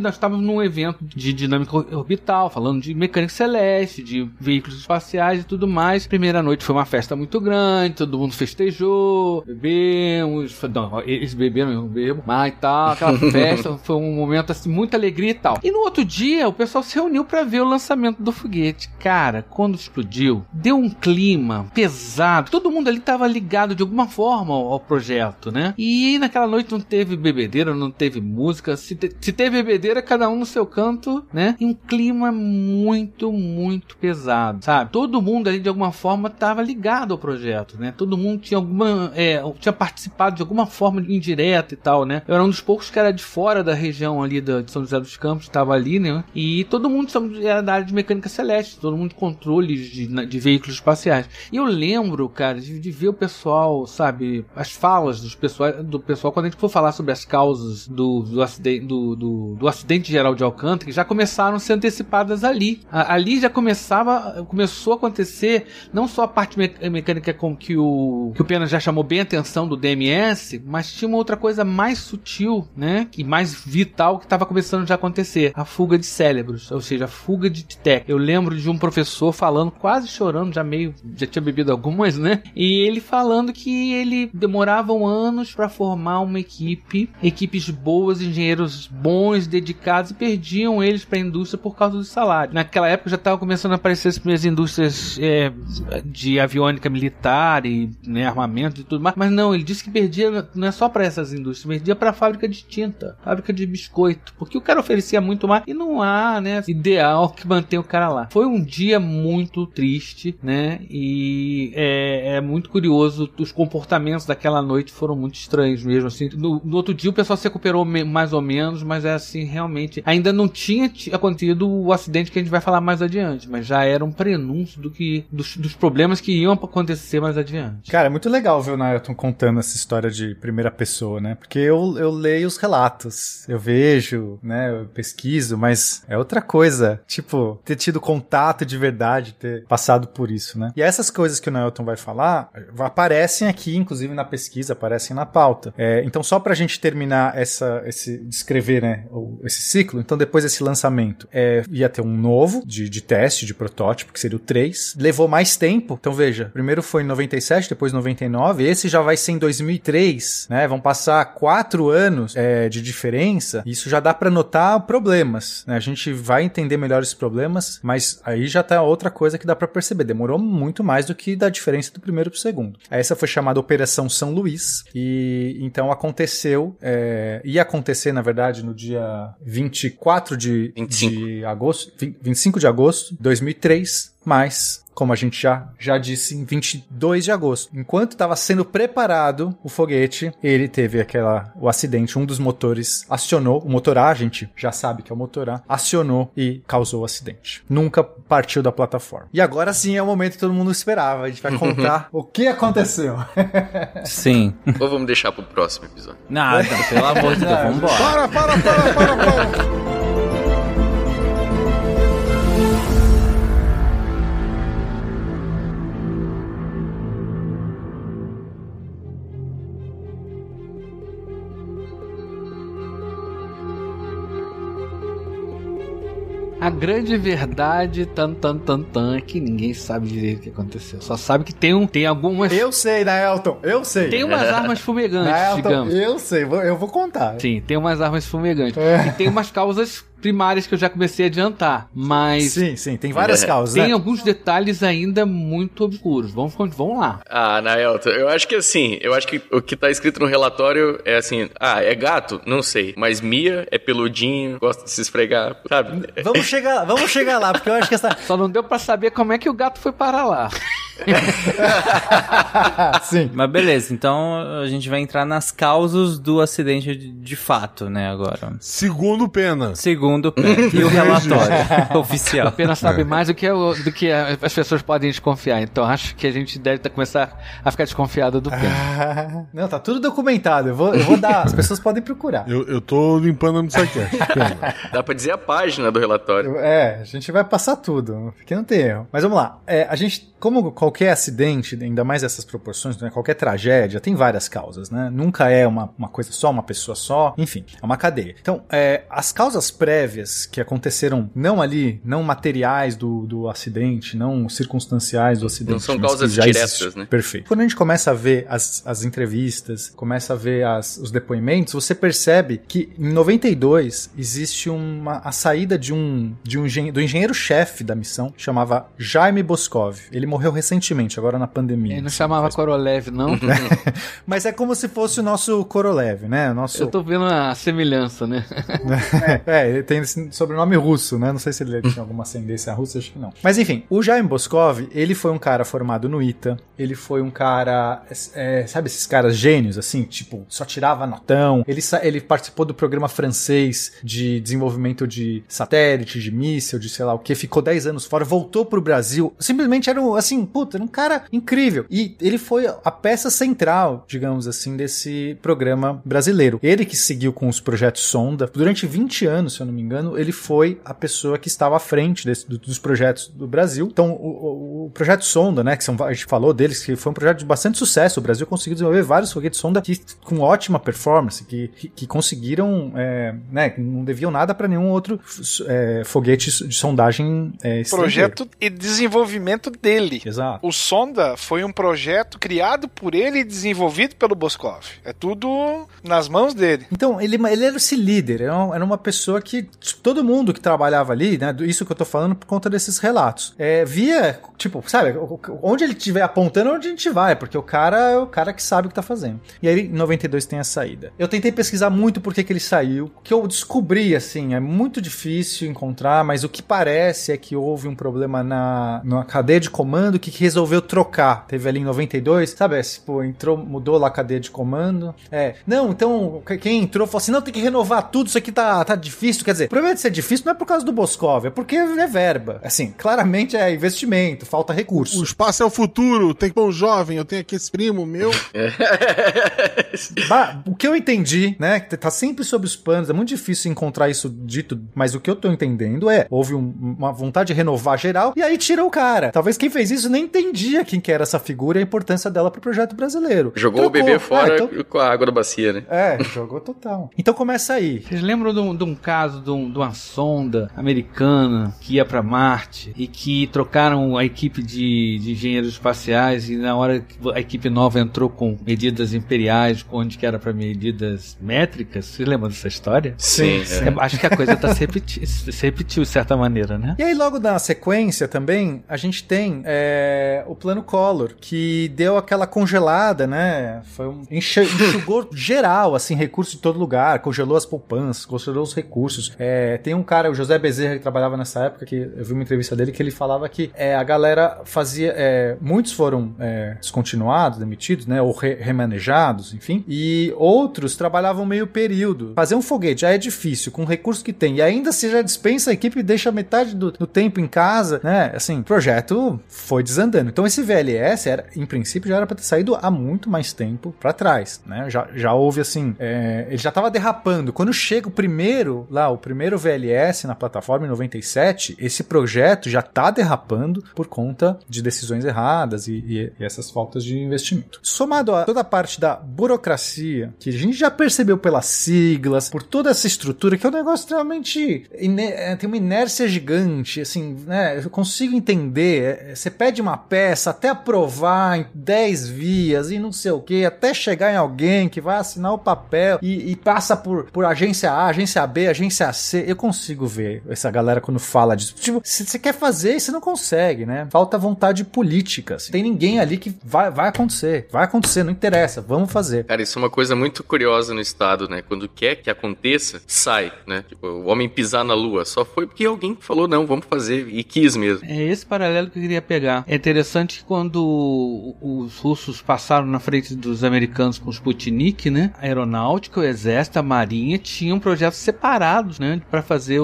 Nós estávamos num evento de dinâmica orbital, falando de mecânica celeste, de veículos espaciais e tudo mais. Primeira noite foi uma festa muito grande, todo mundo festejou, bebemos, não, eles beberam, eu não bebo, mas e tal, aquela festa, foi um momento assim, muita alegria e tal. E no outro dia, o pessoal se reuniu pra ver o lançamento do foguete. Cara, quando explodiu, deu um clima pesado, todo mundo ali tava ligado de alguma forma ao projeto, né? E naquela noite não teve bebedeira, não teve música, se teve bebedeira, cada um no seu canto, né? E um clima muito, muito pesado, sabe? Todo mundo ali de alguma forma tava ligado ao projeto, né? Todo mundo tinha tinha participado de alguma forma indireta e tal, né? Eu era um dos poucos que era de fora da região ali de São José dos Campos, estava ali, né? E todo mundo era da área de mecânica celeste, todo mundo de controles de veículos espaciais. E eu lembro, cara, de ver o pessoal, sabe, as falas do pessoal, quando a gente for falar sobre as causas do acidente geral de Alcântara, que já começaram a ser antecipadas ali. Ali já começou a acontecer não só a parte mecânica com que o Pena já chamou bem a atenção do DMS, mas tinha uma outra coisa mais sutil, né, e mais vital que estava começando já a acontecer, a fuga de cérebros, ou seja, a fuga de tech. Eu lembro de um professor falando, quase chorando, já tinha bebido algumas, né, e ele falando que ele demoravam anos para formar uma equipes boas, engenheiros bons, dedicados, e perdiam eles para a indústria por causa do salário. Naquela época já estava começando a aparecer as primeiras indústrias de aviônica militar e, né, armamento e tudo mais, mas não, ele disse que perdia não é só para essas indústrias, perdia para a fábrica de tinta, fábrica de biscoito, porque o cara oferecia muito mais e não há, né, ideal que mantém o cara lá. Foi um dia muito triste, né, e é muito curioso, os comportamentos daquela noite foram muito estranhos mesmo, assim. No outro dia o pessoal se recuperou mais ou menos, mas é assim, realmente, ainda não tinha acontecido o acidente que a gente vai falar mais adiante, mas já era um prenúncio dos problemas que iam acontecer mais adiante. Cara, é muito legal ver o Nailton contando essa história de primeira pessoa, né, porque eu leio os relatos, eu vejo, né, eu pesquiso, mas é outra coisa, tipo, ter tido contato de verdade, ter passado por isso, né. E essas coisas que o Nailton vai falar, aparecem aqui, inclusive na pesquisa, aparecem na pauta. Então, só pra gente terminar descrever, né, esse ciclo, então depois desse lançamento, ia ter um novo de teste, de protótipo, que seria o 3, levou mais tempo, então veja, primeiro foi em 97, depois 99, esse já vai ser em 2003, né, vão passar 4 anos de diferença, e isso já dá pra notar problemas, né, a gente vai entender melhor os problemas, mas aí já tá outra coisa que dá pra perceber, demorou muito mais do que da diferença do primeiro pro segundo. Essa foi chamada Operação São Luís, e então aconteceu, ia acontecer, na verdade, no dia 25 de agosto de 2003, mas... como a gente já disse, em 22 de agosto. Enquanto estava sendo preparado o foguete, ele teve o acidente, um dos motores acionou, o motor A, a gente já sabe que é o motor A, acionou e causou o acidente. Nunca partiu da plataforma. E agora sim é o momento que todo mundo esperava, a gente vai contar o que aconteceu. Sim. Ou vamos deixar pro próximo episódio? Nada, pelo amor de Deus, vamos embora. Para! A grande verdade, é que ninguém sabe direito o que aconteceu. Só sabe que tem algumas... Eu sei, Naelton, eu sei. Tem umas armas fumegantes, Naelton, digamos. Eu sei, eu vou contar. Sim, tem umas armas fumegantes. E tem umas causas primárias que eu já comecei a adiantar, mas... Sim, tem várias causas, né? Tem alguns detalhes ainda muito obscuros. Vamos lá. Ah, Nael, eu acho que assim, eu acho que o que tá escrito no relatório é assim, é gato? Não sei. Mas Mia é peludinho, gosta de se esfregar, sabe? Vamos chegar lá, porque eu acho que essa... Só não deu pra saber como é que o gato foi parar lá. Sim. Mas beleza, então a gente vai entrar nas causas do acidente de fato, né, agora. Segundo Pena. E o relatório oficial. O Pena sabe mais do que as pessoas podem desconfiar, então acho que a gente deve começar a ficar desconfiado do Pena. Não, tá tudo documentado, eu vou dar, as pessoas podem procurar. Eu tô limpando no SciCast. Dá pra dizer a página do relatório. A gente vai passar tudo, porque não tem erro. Mas vamos lá, a gente, como qualquer acidente, ainda mais essas proporções, né, qualquer tragédia, tem várias causas, né? Nunca é uma coisa só, uma pessoa só, enfim, é uma cadeia. Então, as causas prévias que aconteceram, não ali, não materiais do acidente, não circunstanciais do acidente. Não são causas diretas, né? Perfeito. Quando a gente começa a ver as entrevistas, começa a ver os depoimentos, você percebe que em 92 existe a saída do engenheiro-chefe da missão, que chamava Jaime Boscov. Ele morreu recentemente, agora na pandemia. Ele não chamava Korolev, não? Mas é como se fosse o nosso Korolev, né? Eu tô vendo a semelhança, né? Ele tem esse sobrenome russo, né? Não sei se ele tinha alguma ascendência russa, acho que não. Mas enfim, o Jaime Boscov, ele foi um cara formado no ITA, ele foi um cara, sabe esses caras gênios, assim? Tipo, só tirava notão. Ele participou do programa francês de desenvolvimento de satélite, de míssil, de sei lá o que, ficou 10 anos fora, voltou pro Brasil, simplesmente era assim, puta, era um cara incrível. E ele foi a peça central, digamos assim, desse programa brasileiro. Ele que seguiu com os projetos Sonda. Durante 20 anos, se eu não me engano, ele foi a pessoa que estava à frente dos projetos do Brasil. Então, o projeto Sonda, né, a gente falou deles, que foi um projeto de bastante sucesso. O Brasil conseguiu desenvolver vários foguetes Sonda com ótima performance, que conseguiram, né, não deviam nada para nenhum outro foguete de sondagem estrangeiro. Projeto e desenvolvimento dele. Exato. O Sonda foi um projeto criado por ele e desenvolvido pelo Boscov. É tudo nas mãos dele. Então, ele era esse líder, era uma pessoa que todo mundo que trabalhava ali, né, isso que eu tô falando por conta desses relatos, via, tipo, sabe, onde ele estiver apontando, onde a gente vai, porque o cara é o cara que sabe o que tá fazendo. E aí, em 92 tem a saída. Eu tentei pesquisar muito por que ele saiu, que eu descobri, assim, é muito difícil encontrar, mas o que parece é que houve um problema na cadeia de comando que resolveu trocar. Teve ali em 92, sabe? Pô, entrou, mudou lá a cadeia de comando. Não, então, quem entrou falou assim, não, tem que renovar tudo, isso aqui tá difícil. Quer dizer, o problema de ser difícil não é por causa do Boscov, é porque é verba. Assim, claramente é investimento, falta recurso. O espaço é o futuro, tem que pôr um jovem, eu tenho aqui esse primo meu. O que eu entendi, né? Que tá sempre sob os panos, é muito difícil encontrar isso dito, mas o que eu tô entendendo houve uma vontade de renovar geral, e aí tirou o cara. Talvez quem fez isso nem entendia quem que era essa figura e a importância dela pro projeto brasileiro. Jogou o bebê fora com a água da bacia, né? Jogou total. Então começa aí. Vocês lembram de um caso de uma sonda americana que ia pra Marte e que trocaram a equipe de engenheiros espaciais e na hora a equipe nova entrou com medidas imperiais, onde que era pra medidas métricas? Vocês lembram dessa história? Sim. Acho que a coisa se repetiu de certa maneira, né? E aí logo na sequência também, a gente tem o Plano Collor, que deu aquela congelada, né? Enxugou geral, assim, recursos de todo lugar, congelou as poupanças, congelou os recursos. Tem um cara, o José Bezerra, que trabalhava nessa época, que eu vi uma entrevista dele, que ele falava que a galera fazia... muitos foram descontinuados, demitidos, né? Ou remanejados, enfim. E outros trabalhavam meio período. Fazer um foguete já é difícil, com o recurso que tem. E ainda se já dispensa a equipe e deixa metade do tempo em casa, né? Assim, projeto... foi desandando. Então esse VLS em princípio já era para ter saído há muito mais tempo para trás, né? Já houve assim, ele já tava derrapando. Quando chega o primeiro VLS na plataforma em 97, esse projeto já tá derrapando por conta de decisões erradas e essas faltas de investimento. Somado a toda a parte da burocracia, que a gente já percebeu pelas siglas, por toda essa estrutura, que é um negócio realmente tem uma inércia gigante, assim, né? Eu consigo entender. Você pede uma uma peça até aprovar em 10 vias e não sei o que, até chegar em alguém que vai assinar o papel e passa por agência A, agência B, agência C. Eu consigo ver essa galera quando fala disso. Tipo, se você quer fazer, você não consegue, né? Falta vontade política, assim. Tem ninguém ali que vai acontecer, não interessa, vamos fazer. Cara, isso é uma coisa muito curiosa no Estado, né? Quando quer que aconteça, sai, né? Tipo, o homem pisar na Lua só foi porque alguém falou, não, vamos fazer, e quis mesmo. É esse paralelo que eu queria pegar. É interessante que quando os russos passaram na frente dos americanos com o Sputnik, né? A aeronáutica, o exército, a marinha tinham projetos separados, né? Pra fazer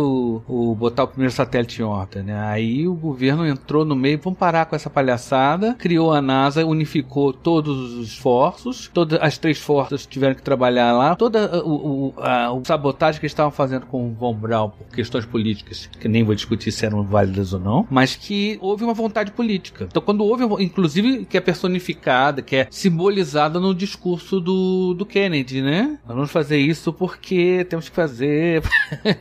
botar o primeiro satélite em órbita, né? Aí o governo entrou no meio, vamos parar com essa palhaçada, criou a NASA, unificou todos os esforços, todas as três forças tiveram que trabalhar lá, toda o sabotagem que eles estavam fazendo com o Von Braun por questões políticas, que nem vou discutir se eram válidas ou não, mas que houve uma vontade política. Então quando houve, inclusive, que é personificada, que é simbolizada no discurso do Kennedy, né? Nós vamos fazer isso porque temos que fazer,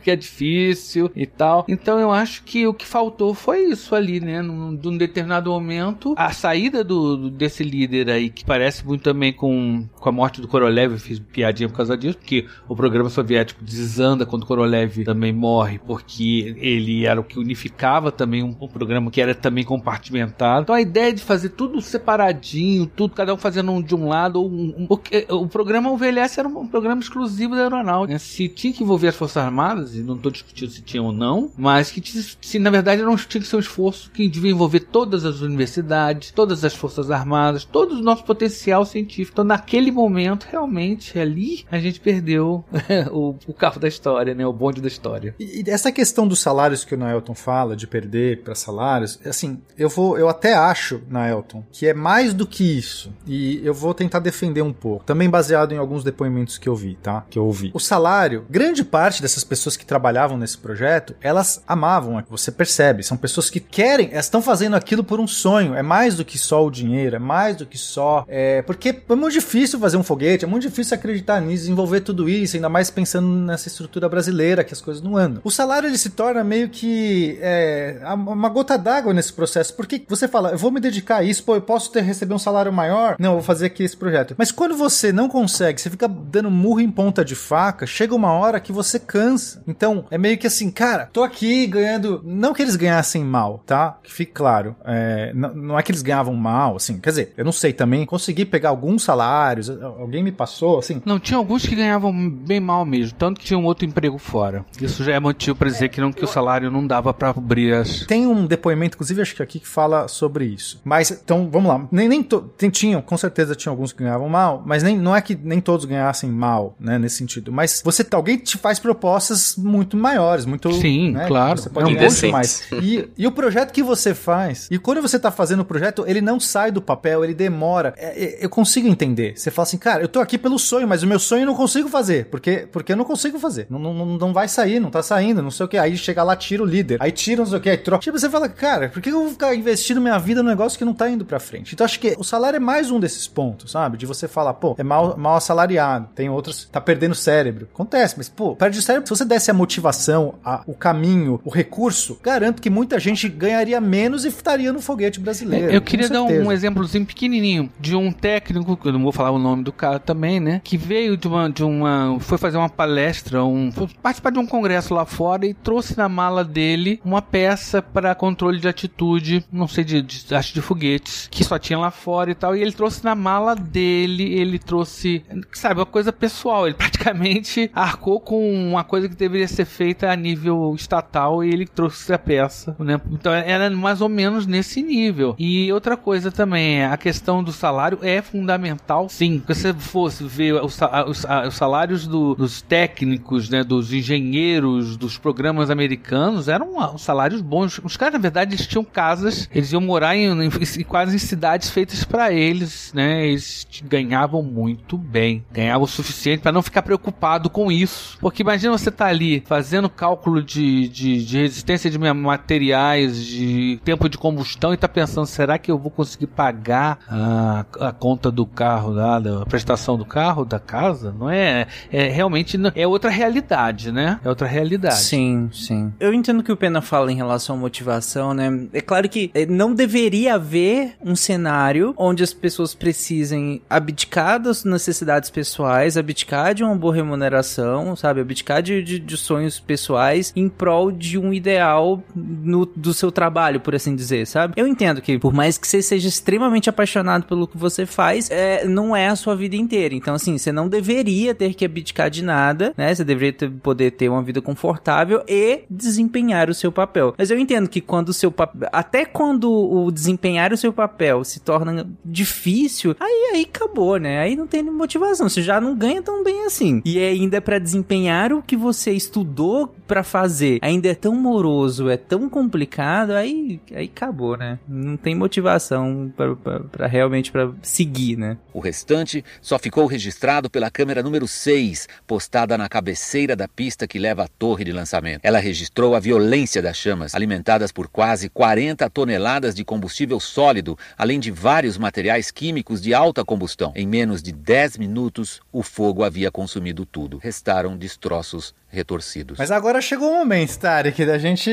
que é difícil e tal. Então eu acho que o que faltou foi isso ali, né? Num determinado momento, a saída desse líder aí, que parece muito também com a morte do Korolev, eu fiz piadinha por causa disso, porque o programa soviético desanda quando Korolev também morre, porque ele era o que unificava também um programa que era também compartimentado. Então a ideia de fazer tudo separadinho, tudo, cada um fazendo um de um lado, o programa Ovelhece era um programa exclusivo da aeronáutica, né? Se tinha que envolver as Forças Armadas, e não estou discutindo se tinha ou não, mas que se na verdade não tinha que ser um esforço que devia envolver todas as universidades, todas as Forças Armadas, todo o nosso potencial científico. Então naquele momento, realmente, ali a gente perdeu o carro da história, né? O bonde da história. E essa questão dos salários que o Naelton fala, de perder para salários, assim, eu até acho, Naelton, que é mais do que isso. E eu vou tentar defender um pouco, também baseado em alguns depoimentos que eu vi, tá? Que eu ouvi. O salário, grande parte dessas pessoas que trabalhavam nesse projeto, elas amavam, você percebe, são pessoas que querem, elas estão fazendo aquilo por um sonho, é mais do que só o dinheiro, é mais do que só... porque é muito difícil fazer um foguete, é muito difícil acreditar nisso, desenvolver tudo isso, ainda mais pensando nessa estrutura brasileira, que as coisas não andam. O salário, ele se torna meio que uma gota d'água nesse processo, porque você fala, eu vou me dedicar a isso, pô, eu posso receber um salário maior? Não, eu vou fazer aqui esse projeto. Mas quando você não consegue, você fica dando murro em ponta de faca, chega uma hora que você cansa. Então, é meio que assim, cara, tô aqui ganhando, não que eles ganhassem mal, tá? Que fique claro, não é que eles ganhavam mal, assim, quer dizer, eu não sei também, consegui pegar alguns salários, alguém me passou, assim. Não, tinha alguns que ganhavam bem mal mesmo, tanto que tinha um outro emprego fora. Isso já é motivo pra dizer que o salário não dava pra cobrir as... Tem um depoimento, inclusive, acho que aqui, que fala sobre isso. Mas, então, vamos lá, tinham, com certeza tinha alguns que ganhavam mal, mas não é que nem todos ganhassem mal, né, nesse sentido, mas alguém te faz propostas muito maiores, muito... Sim, né, claro. Você pode ganhar muito mais. E o projeto que você faz, e quando você tá fazendo o projeto, ele não sai do papel, ele demora. Eu consigo entender. Você fala assim, cara, eu tô aqui pelo sonho, mas o meu sonho eu não consigo fazer, porque eu não consigo fazer. Não vai sair, não tá saindo, não sei o que. Aí chega lá, tira o líder, aí tira não sei o que, aí troca. Tipo, você fala, cara, por que eu vou ficar investindo minha vida num negócio que não tá indo pra frente? Então acho que o salário é mais um desses pontos, sabe? De você falar, pô, é mal assalariado, tem outros, tá perdendo o cérebro. Acontece, mas pô, perde o cérebro. Se você desse a motivação, o caminho, o recurso, garanto que muita gente ganharia menos e estaria no foguete brasileiro. Eu queria dar um exemplozinho pequenininho de um técnico, que eu não vou falar o nome do cara também, né? Que veio foi fazer uma palestra, foi participar de um congresso lá fora e trouxe na mala dele uma peça para controle de atitude, não sei, acho de foguetes, que só tinha lá fora e tal, e ele trouxe na mala dele, sabe, uma coisa pessoal, ele praticamente arcou com uma coisa que deveria ser feita a nível estatal e ele trouxe a peça, né? Então era mais ou menos nesse nível. E outra coisa também, a questão do salário é fundamental, sim. Se você fosse ver os salários dos técnicos, né, dos engenheiros, dos programas americanos, eram salários bons. Os caras, na verdade, eles tinham casas, eles iam morar em quase em cidades feitas para eles, né? Eles ganhavam muito bem, ganhavam o suficiente para não ficar preocupado com isso. Porque imagina você tá ali fazendo cálculo de resistência de materiais, de tempo de combustão e tá pensando, será que eu vou conseguir pagar a conta do carro, da prestação do carro, da casa? Não é? Realmente é outra realidade, né? É outra realidade. Sim, sim. Eu entendo que o Pena fala em relação à motivação, né? É claro que não deveria haver um cenário onde as pessoas precisem abdicar das necessidades pessoais, abdicar de uma boa remuneração, sabe? Abdicar de sonhos pessoais em prol de um ideal do seu trabalho, por assim dizer, sabe? Eu entendo que, por mais que você seja extremamente apaixonado pelo que você faz, não é a sua vida inteira. Então, assim, você não deveria ter que abdicar de nada, né? Você deveria poder ter uma vida confortável e desempenhar o seu papel. Mas eu entendo que até quando o desempenhar o seu papel se torna difícil, aí acabou, né? Aí não tem motivação. Você já não ganha tão bem assim. E ainda pra desempenhar o que você estudou pra fazer, ainda é tão moroso, é tão complicado, aí acabou, né? Não tem motivação pra realmente seguir, né? O restante só ficou registrado pela câmera número 6, postada na cabeceira da pista que leva à torre de lançamento. Ela registrou a violência das chamas, alimentadas por quase 40 toneladas de combustível sólido, além de vários materiais químicos de alta combustão. Em menos de 10 minutos, o fogo havia consumido tudo. Restaram destroços retorcidos. Mas agora chegou o momento, Tarek, da gente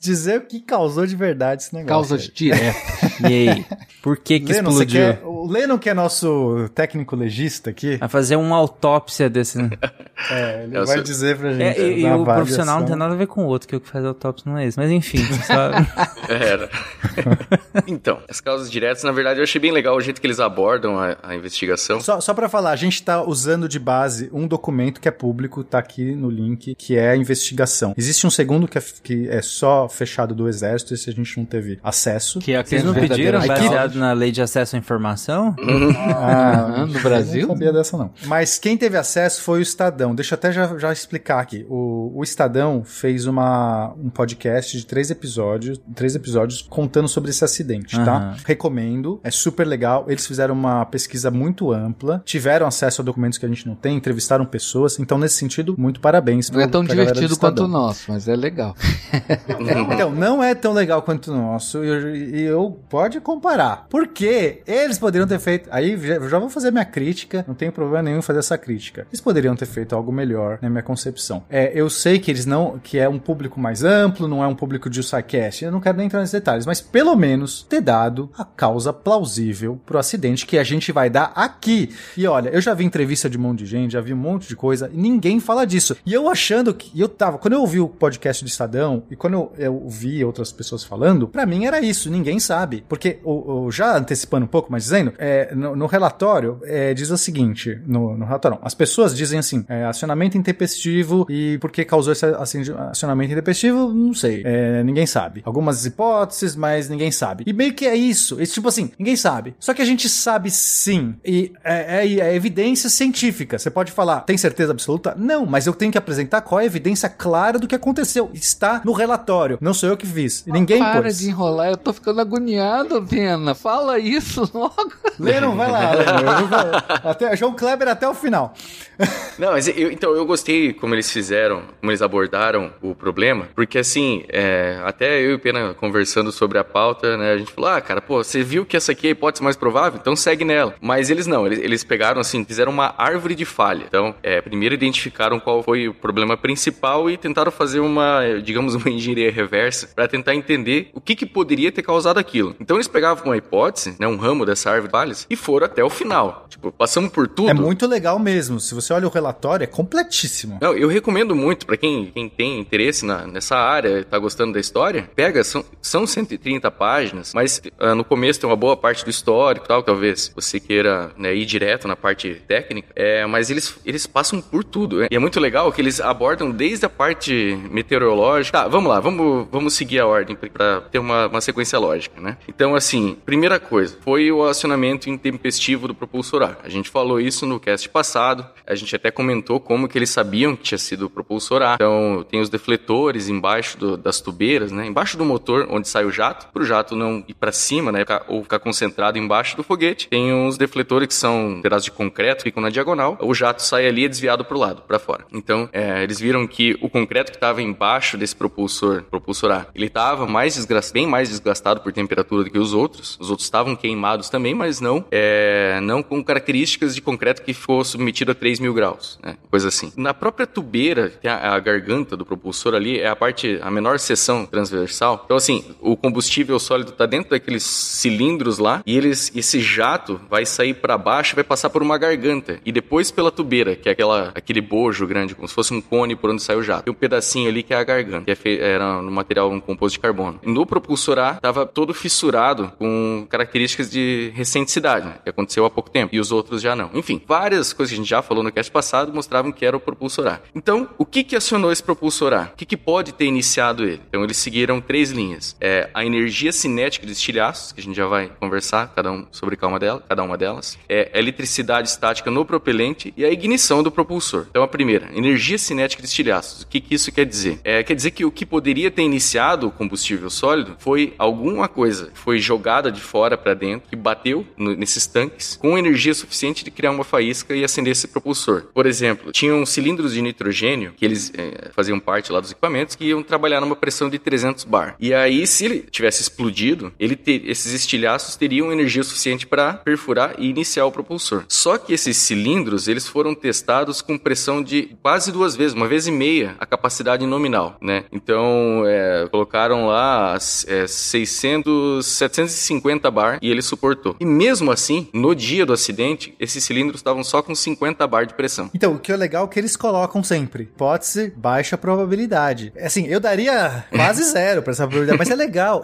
dizer o que causou de verdade esse negócio. Causas diretas. E aí? Por que Lennon, explodiu? O Lennon, que é nosso técnico legista aqui, vai fazer uma autópsia desse... ele vai dizer pra gente. E o profissional não tem nada a ver com o outro, que o que faz autópsia não é esse. Mas enfim, só... Era. Então, as causas diretas, na verdade, eu achei bem legal o jeito que eles abordam a investigação. Só pra falar, a gente tá usando de base um documento que é público, tá aqui no link, que é a investigação. Existe um segundo que é só fechado do Exército, esse a gente não teve acesso. Que aqui vocês não pediram, baseado na lei de acesso à informação? No Brasil? Eu não sabia dessa, não. Mas quem teve acesso foi o Estadão. Deixa eu até já explicar aqui. O Estadão fez um podcast de três episódios contando sobre esse acidente, tá? Recomendo, é super legal. Eles fizeram uma pesquisa muito ampla, tiveram acesso a documentos que a gente não tem, entrevistaram pessoas, então nesse sentido, muito parabéns. Não é tão divertido quanto o nosso, mas é legal. Então, não é tão legal quanto o nosso, e eu pode comparar, porque eles poderiam ter feito, aí já vou fazer minha crítica, não tenho problema nenhum em fazer essa crítica, eles poderiam ter feito algo melhor, na minha concepção. Eu sei que eles não, que é um público mais amplo, não é um público de SciCast, eu não quero nem entrar nesses detalhes, mas pelo menos ter dado a causa plausível pro acidente que a gente vai dar aqui. E olha, eu já vi entrevista de um monte de gente, já vi um monte de coisa, ninguém fala disso. E eu achando que, quando eu ouvi o podcast do Estadão, e quando eu ouvi outras pessoas falando, pra mim era isso, ninguém sabe. Porque, já antecipando um pouco, mas dizendo, no relatório diz o seguinte, no relatório não, as pessoas dizem assim, acionamento intempestivo, e por que causou esse acionamento intempestivo, não sei, ninguém sabe. Algumas hipóteses, mas ninguém sabe. E meio que é isso, esse tipo assim, ninguém sabe. Só que a gente sabe sim, e é evidência científica. Você pode falar, tem certeza absoluta? Não, mas eu tenho que apresentar qual é a evidência clara do que aconteceu. Está no relatório, não sou eu que fiz. Ninguém pôs. Para de enrolar, eu tô ficando agoniado, Pena. Fala isso logo. Lennon, vai lá, Lennon. João Kleber até o final. Não, mas eu gostei como eles fizeram, como eles abordaram o problema, porque assim, até eu e o Pena conversando sobre a pauta, né, a gente falou, cara, você viu que essa aqui é a hipótese mais provável? Então segue nela. Mas eles não, eles pegaram assim, fizeram uma árvore de falha. Então, primeiro identificaram qual foi o problema principal e tentaram fazer uma engenharia reversa para tentar entender o que poderia ter causado aquilo. Então eles pegavam uma hipótese, né, um ramo dessa árvore de falhas e foram até o final. Tipo, passamos por tudo. É muito legal mesmo. Se você olha o relatório, é completíssimo. Não, eu recomendo muito para quem tem interesse nessa área, tá gostando da história, pega, são 130 páginas, mas no começo tem uma boa parte do histórico e tal, talvez você queira, né, ir direto na parte técnica, mas eles passam por tudo, né? E é muito legal que eles abordam desde a parte meteorológica. Tá, vamos lá, vamos seguir a ordem para ter uma sequência lógica, né? Então, assim, primeira coisa, foi o acionamento intempestivo do propulsor A. A gente falou isso no cast passado, a gente até comentou como que eles sabiam que tinha sido o propulsor A. Então, tem os defletores embaixo das tubeiras, né? Embaixo do motor, onde sai o jato, pro jato não ir para cima, né? Ou ficar concentrado embaixo do foguete. Tem uns defletores que são pedaços de concreto, ficam na diagonal, o jato sai ali e é desviado pro lado, para fora. Então, eles viram que o concreto que estava embaixo desse propulsor A, ele estava bem mais desgastado por temperatura do que os outros. Os outros estavam queimados também, mas não com características de concreto que ficou submetido a 3.000 1.000 graus, né? Coisa assim. Na própria tubeira, tem a garganta do propulsor ali, é a parte, a menor seção transversal. Então, assim, o combustível sólido está dentro daqueles cilindros lá e esse jato vai sair para baixo, vai passar por uma garganta e depois pela tubeira, que é aquele bojo grande, como se fosse um cone por onde sai o jato. Tem um pedacinho ali que é a garganta, que era no material, um composto de carbono. No propulsor A, estava todo fissurado com características de recenticidade, né? Que aconteceu há pouco tempo e os outros já não. Enfim, várias coisas que a gente já falou no cast passado mostravam que era o propulsor A. Então, o que acionou esse propulsor A? O que pode ter iniciado ele? Então, eles seguiram três linhas. A energia cinética de estilhaços, que a gente já vai conversar, cada uma delas. A eletricidade estática no propelente e a ignição do propulsor. Então, a primeira, energia cinética de estilhaços. O que isso quer dizer? Quer dizer que o que poderia ter iniciado o combustível sólido foi alguma coisa. Foi jogada de fora para dentro, que bateu nesses tanques, com energia suficiente de criar uma faísca e acender esse propulsor. Por exemplo, tinham cilindros de nitrogênio, que eles faziam parte lá dos equipamentos, que iam trabalhar numa pressão de 300 bar. E aí, se ele tivesse explodido, esses estilhaços teriam energia suficiente para perfurar e iniciar o propulsor. Só que esses cilindros, eles foram testados com pressão de quase 2 vezes, 1,5 vezes a capacidade nominal, né? Então, colocaram lá 750 bar e ele suportou. E mesmo assim, no dia do acidente, esses cilindros estavam só com 50 bar de pressão. Então, o que é legal é que eles colocam sempre hipótese, baixa probabilidade. Assim, eu daria quase 0 para essa probabilidade, mas é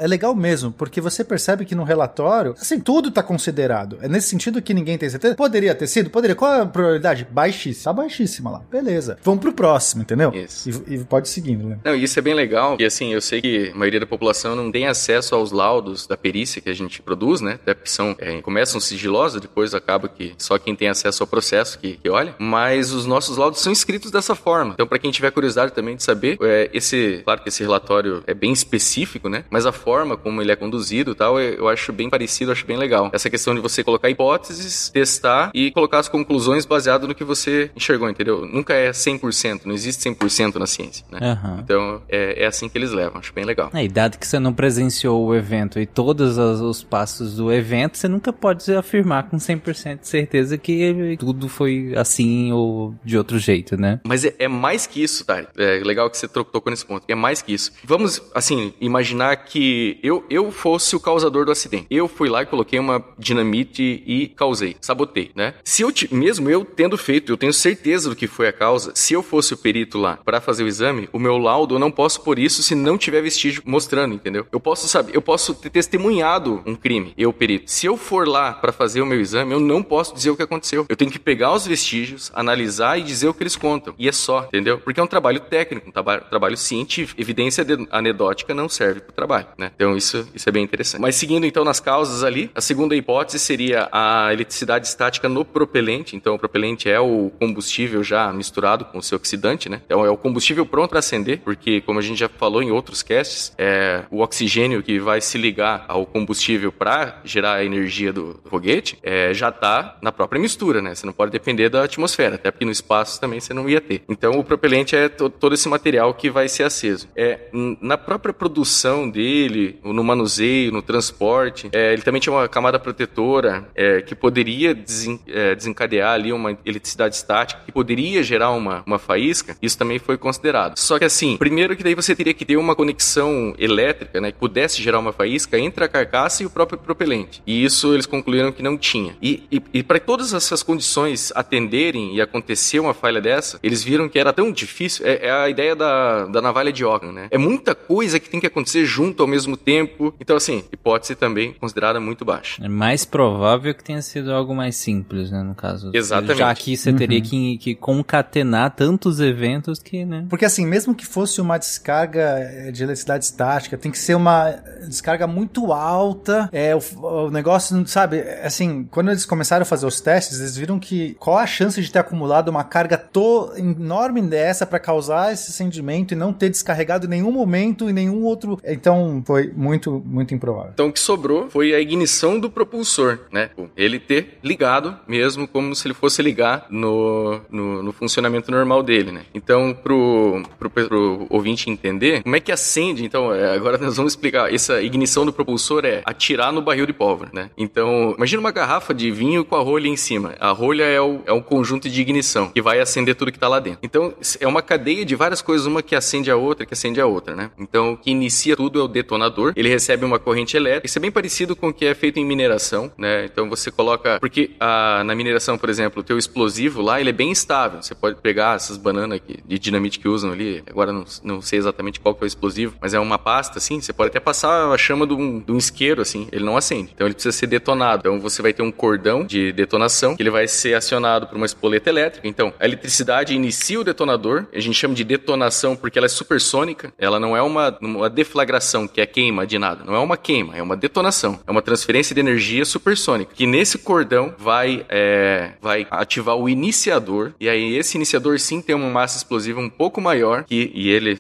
legal mesmo, porque você percebe que no relatório, assim, tudo tá considerado. É nesse sentido que ninguém tem certeza. Poderia ter sido? Poderia. Qual é a probabilidade? Baixíssima. Tá baixíssima lá. Beleza. Vamos pro próximo, entendeu? Isso. E pode seguindo, né? Não, isso é bem legal, e assim, eu sei que a maioria da população não tem acesso aos laudos da perícia que a gente produz, né? Até porque começam sigilosos, depois acaba que só quem tem acesso ao processo que olha, mas os nossos laudos são escritos dessa forma. Então, para quem tiver curiosidade também de saber, claro que esse relatório é bem específico, né? Mas a forma como ele é conduzido e tal, eu acho bem parecido, acho bem legal. Essa questão de você colocar hipóteses, testar e colocar as conclusões baseado no que você enxergou, entendeu? Nunca é 100%, não existe 100% na ciência, né? Uhum. Então, é assim que eles levam, acho bem legal. Dado que você não presenciou o evento e todos os passos do evento, você nunca pode afirmar com 100% de certeza que tudo foi assim ou de outro jeito, né? Mas é mais que isso, Tarek. É legal que você tocou nesse ponto. É mais que isso. Vamos, assim, imaginar que eu fosse o causador do acidente. Eu fui lá e coloquei uma dinamite e causei, sabotei, né? Se mesmo eu tendo feito, eu tenho certeza do que foi a causa, se eu fosse o perito lá para fazer o exame, o meu laudo eu não posso pôr isso se não tiver vestígio mostrando, entendeu? Eu posso ter testemunhado um crime, eu perito. Se eu for lá para fazer o meu exame, eu não posso dizer o que aconteceu. Eu tenho que pegar os vestígios, analisar e dizer o que eles contam. E é só, entendeu? Porque é um trabalho técnico, um trabalho científico. Evidência anedótica não serve para o trabalho, né? Então isso é bem interessante. Mas seguindo então nas causas ali, a segunda hipótese seria a eletricidade estática no propelente. Então o propelente é o combustível já misturado com o seu oxidante, né? Então é o combustível pronto para acender, porque como a gente já falou em outros casts, é o oxigênio que vai se ligar ao combustível para gerar a energia do foguete, já está na própria mistura, né? Você não pode depender da atmosfera, até porque no espaço também você não ia ter. Então o propelente é todo esse material que vai ser aceso. Na própria produção dele, no manuseio, no transporte, ele também tinha uma camada protetora que poderia desencadear ali uma eletricidade estática, que poderia gerar uma faísca. Isso também foi considerado. Só que assim, primeiro que daí você teria que ter uma conexão elétrica, né, que pudesse gerar uma faísca entre a carcaça e o próprio propelente. E isso eles concluíram que não tinha. E para todas essas condições atenderem e acontecer uma falha dessa, eles viram que era tão difícil. É a ideia da navalha de Ockham, né? É muita coisa que tem que acontecer junto ao mesmo tempo. Então, assim, hipótese também considerada muito baixa. É mais provável que tenha sido algo mais simples, né? No caso. Exatamente. Já que você teria que concatenar tantos eventos que, né? Porque, assim, mesmo que fosse uma descarga de eletricidade estática, tem que ser uma descarga muito alta. O negócio, sabe? Assim, quando eles começaram a fazer os testes, eles viram que qual a chance de ter acumulado uma carga enorme dessa para causar esse acendimento e não ter descarregado em nenhum momento, em nenhum outro. Então, foi muito, muito improvável. Então, o que sobrou foi a ignição do propulsor, né? Ele ter ligado mesmo, como se ele fosse ligar no funcionamento normal dele, né? Então, pro ouvinte entender, como é que acende? Então, agora nós vamos explicar. Essa ignição do propulsor é atirar no barril de pólvora, né? Então, imagina uma garrafa de vinho com a rolha em cima. A rolha é um conjunto conjunto de ignição, que vai acender tudo que está lá dentro. Então, é uma cadeia de várias coisas, uma que acende a outra, né? Então, o que inicia tudo é o detonador. Ele recebe uma corrente elétrica. Isso é bem parecido com o que é feito em mineração, né? Então, você coloca... Porque na mineração, por exemplo, o teu explosivo lá, ele é bem estável. Você pode pegar essas bananas aqui, de dinamite que usam ali. Agora, não sei exatamente qual que é o explosivo, mas é uma pasta, assim. Você pode até passar a chama de um isqueiro, assim. Ele não acende. Então, ele precisa ser detonado. Então, você vai ter um cordão de detonação, que ele vai ser acionado por uma espoleta elétrica. Então, a eletricidade inicia o detonador. A gente chama de detonação porque ela é supersônica. Ela não é uma deflagração, que é queima de nada. Não é uma queima, é uma detonação. É uma transferência de energia supersônica, que nesse cordão vai ativar o iniciador. E aí, esse iniciador, sim, tem uma massa explosiva um pouco maior, e ele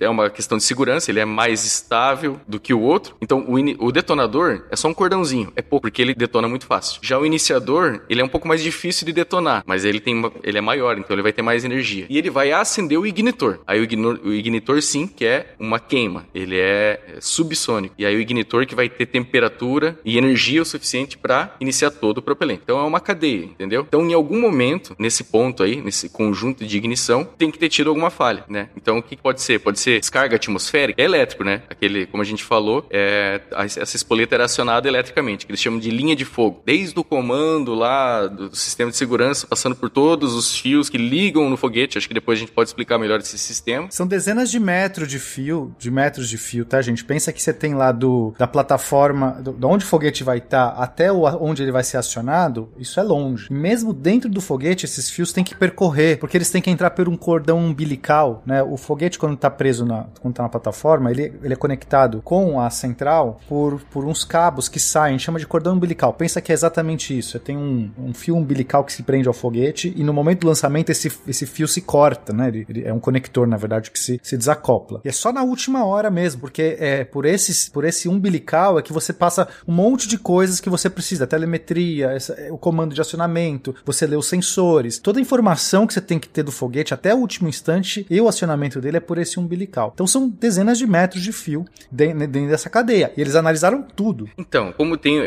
é uma questão de segurança, ele é mais estável do que o outro. Então, o detonador é só um cordãozinho. É pouco, porque ele detona muito fácil. Já o iniciador, ele é um pouco mais difícil de detonar, mas ele é maior, então ele vai ter mais energia. E ele vai acender o ignitor. Aí o ignitor, sim, que é uma queima. Ele é subsônico. E aí o ignitor que vai ter temperatura e energia o suficiente para iniciar todo o propelente. Então é uma cadeia, entendeu? Então em algum momento, nesse ponto aí, nesse conjunto de ignição, tem que ter tido alguma falha, né? Então o que pode ser? Pode ser descarga atmosférica, é elétrico, né? Aquele, como a gente falou, essa espoleta era acionada eletricamente, que eles chamam de linha de fogo. Desde o comando lá do sistema de segurança, passando por todos os fios que ligam no foguete. Acho que depois a gente pode explicar melhor esse sistema. São dezenas de metros de fio, tá, gente? Pensa que você tem lá da plataforma, de onde o foguete vai estar, até onde ele vai ser acionado, isso é longe. E mesmo dentro do foguete, esses fios têm que percorrer, porque eles têm que entrar por um cordão umbilical, né? O foguete, quando está preso quando tá na plataforma, ele é conectado com a central por uns cabos que saem, chama de cordão umbilical. Pensa que é exatamente isso. Tem um fio umbilical que se prende ao foguete e no momento do lançamento esse fio se corta, né? Ele é um conector, na verdade, que se desacopla. E é só na última hora mesmo, porque por esse umbilical é que você passa um monte de coisas que você precisa. A telemetria, o comando de acionamento, você lê os sensores, toda a informação que você tem que ter do foguete até o último instante, e o acionamento dele é por esse umbilical. Então são dezenas de metros de fio dentro dessa cadeia. E eles analisaram tudo. Então, como tem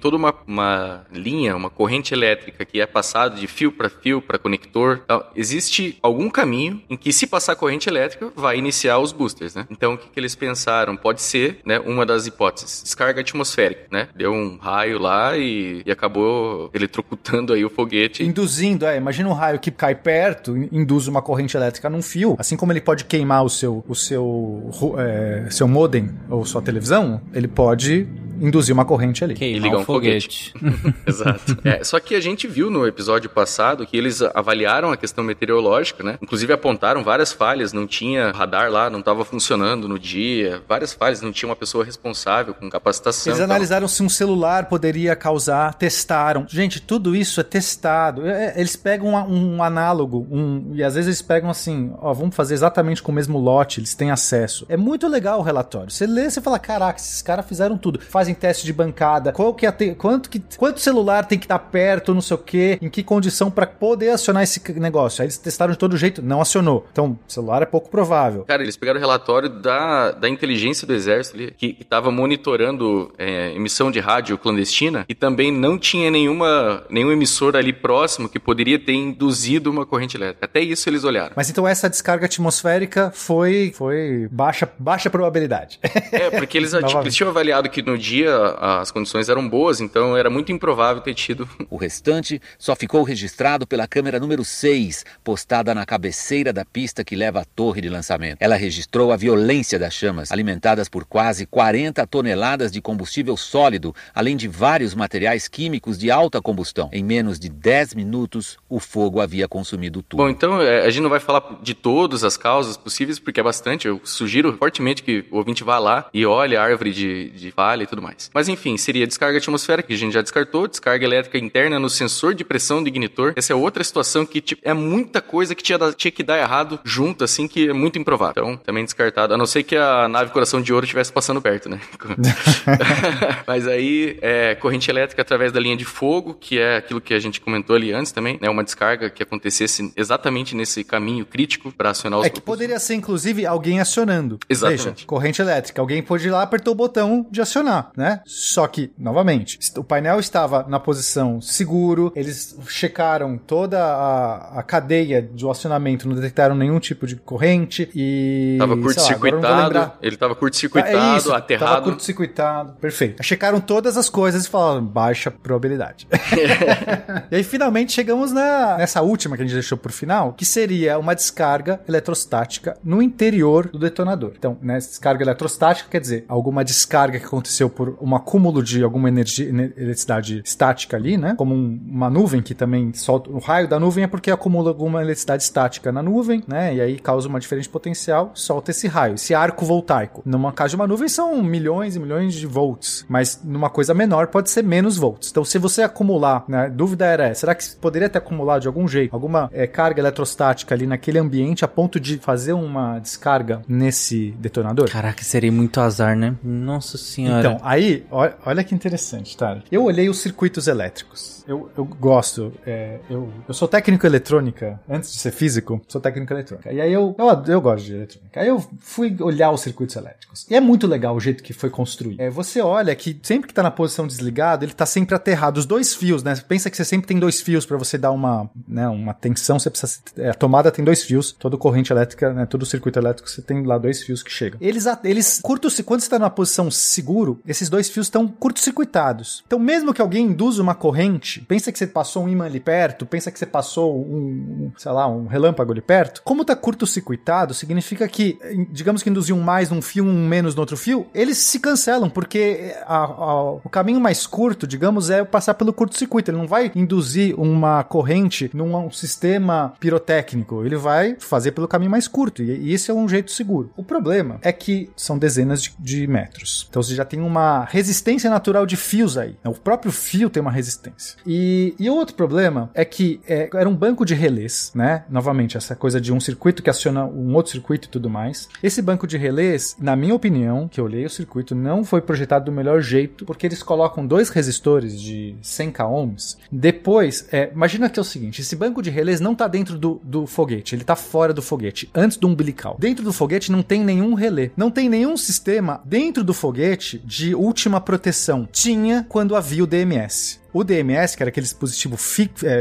toda uma linha, uma corrente elétrica que é passada de fio para conector, tal, existe algum caminho em que, se passar corrente elétrica, vai iniciar os boosters, né? Então, o que eles pensaram? Pode ser, né, uma das hipóteses, descarga atmosférica, né? Deu um raio lá e acabou eletrocutando aí o foguete. Induzindo, imagina um raio que cai perto, induz uma corrente elétrica num fio, assim como ele pode queimar seu modem ou sua televisão, ele pode induzir uma corrente ali. E ligar um foguete. Exato. Só que a gente viu no episódio passado que eles avaliaram a questão meteorológica, né? Inclusive apontaram várias falhas, não tinha radar lá, não estava funcionando no dia, várias falhas, não tinha uma pessoa responsável com capacitação. Eles analisaram se um celular poderia causar, testaram. Gente, tudo isso é testado. Eles pegam um análogo, e às vezes eles pegam assim, vamos fazer exatamente com o mesmo lote, eles têm acesso. É muito legal o relatório. Você lê, você fala, caraca, esses caras fizeram tudo. Fazem teste de bancada, quanto celular tem que estar perto, não sei o que, em que condição para poder acionar esse negócio. Aí eles testaram de todo jeito, não acionou. Então, celular é pouco provável. Cara, eles pegaram o relatório da inteligência do exército ali, que estava monitorando emissão de rádio clandestina, e também não tinha nenhum emissor ali próximo que poderia ter induzido uma corrente elétrica. Até isso eles olharam. Mas então essa descarga atmosférica foi baixa probabilidade. Porque eles tinham avaliado que no dia as condições eram boas, então era muito improvável ter tido. O restante só ficou registrado pela câmera número 6, postada na cabeceira da pista que leva à torre de lançamento. Ela registrou a violência das chamas, alimentadas por quase 40 toneladas de combustível sólido, além de vários materiais químicos de alta combustão. Em menos de 10 minutos, o fogo havia consumido tudo. Bom, então a gente não vai falar de todas as causas possíveis, porque é bastante. Eu sugiro fortemente que o ouvinte vá lá e olhe a árvore de falha e tudo mais. Mas enfim, seria descarga atmosférica, que a gente já descartou, descarga elétrica interna no sensor de pressão do ignitor. Essa é outra situação que é muita coisa que tinha que dar errado junto, assim, que é muito improvável. Então, também descartado. A não ser que a nave Coração de Ouro estivesse passando perto, né? Mas aí, corrente elétrica através da linha de fogo, que é aquilo que a gente comentou ali antes também, né? Uma descarga que acontecesse exatamente nesse caminho crítico para acionar os... É que poderia ser, inclusive, alguém acionando. Exatamente. Veja, corrente elétrica. Alguém pôde ir lá, apertou o botão de acionar. né? Só que, novamente, o painel estava na posição seguro, eles checaram toda a cadeia de acionamento, não detectaram nenhum tipo de corrente e... Tava curto-circuitado, ele tava curto-circuitado, isso, aterrado. Tava curto-circuitado, perfeito. Checaram todas as coisas e falaram, baixa probabilidade. E aí, finalmente, chegamos nessa última que a gente deixou por final, que seria uma descarga eletrostática no interior do detonador. Então, né, descarga eletrostática quer dizer alguma descarga que aconteceu por um acúmulo de alguma energia, eletricidade estática ali, né? Como uma nuvem que também solta... O raio da nuvem é porque acumula alguma eletricidade estática na nuvem, né? E aí causa uma diferença de potencial, solta esse raio, esse arco voltaico. Numa casa de uma nuvem são milhões e milhões de volts, mas numa coisa menor pode ser menos volts. Então, se você acumular, né? A dúvida era, será que poderia ter acumulado de algum jeito alguma carga eletrostática ali naquele ambiente a ponto de fazer uma descarga nesse detonador? Caraca, seria muito azar, né? Nossa senhora. Então, aí, olha que interessante, tá? Eu olhei os circuitos elétricos. Eu gosto, eu sou técnico eletrônica, antes de ser físico, sou técnico eletrônica. E aí eu gosto de eletrônica. Aí eu fui olhar os circuitos elétricos. E é muito legal o jeito que foi construído. Você olha que sempre que tá na posição desligada, ele tá sempre aterrado. Os dois fios, né? Pensa que você sempre tem dois fios para você dar uma, né, uma tensão, você precisa... A tomada tem dois fios, toda corrente elétrica, né, todo circuito elétrico, você tem lá dois fios que chegam. Eles curto-se, quando você está na posição seguro, esses dois fios estão curto-circuitados. Então, mesmo que alguém induza uma corrente, pensa que você passou um ímã ali perto, pensa que você passou um relâmpago ali perto, como está curto-circuitado, significa que, digamos que induziu um mais num fio, um menos no outro fio, eles se cancelam, porque o caminho mais curto, digamos, é passar pelo curto-circuito. Ele não vai induzir uma corrente num sistema pirotécnico, ele vai fazer pelo caminho mais curto, e esse é um jeito seguro. O problema é que são dezenas de metros, então você já tem uma resistência natural de fios aí, o próprio fio tem uma resistência. E o outro problema é que era um banco de relés, né, novamente essa coisa de um circuito que aciona um outro circuito e tudo mais. Esse banco de relés, na minha opinião, que eu olhei o circuito, não foi projetado do melhor jeito, porque eles colocam dois resistores de 100 kΩ, depois, imagina que é o seguinte, esse banco de relés não está dentro do foguete, ele está fora do foguete, antes do umbilical. Dentro do foguete não tem nenhum relé, não tem nenhum sistema dentro do foguete de última proteção. Tinha quando havia o DMS. O DMS, que era aquele dispositivo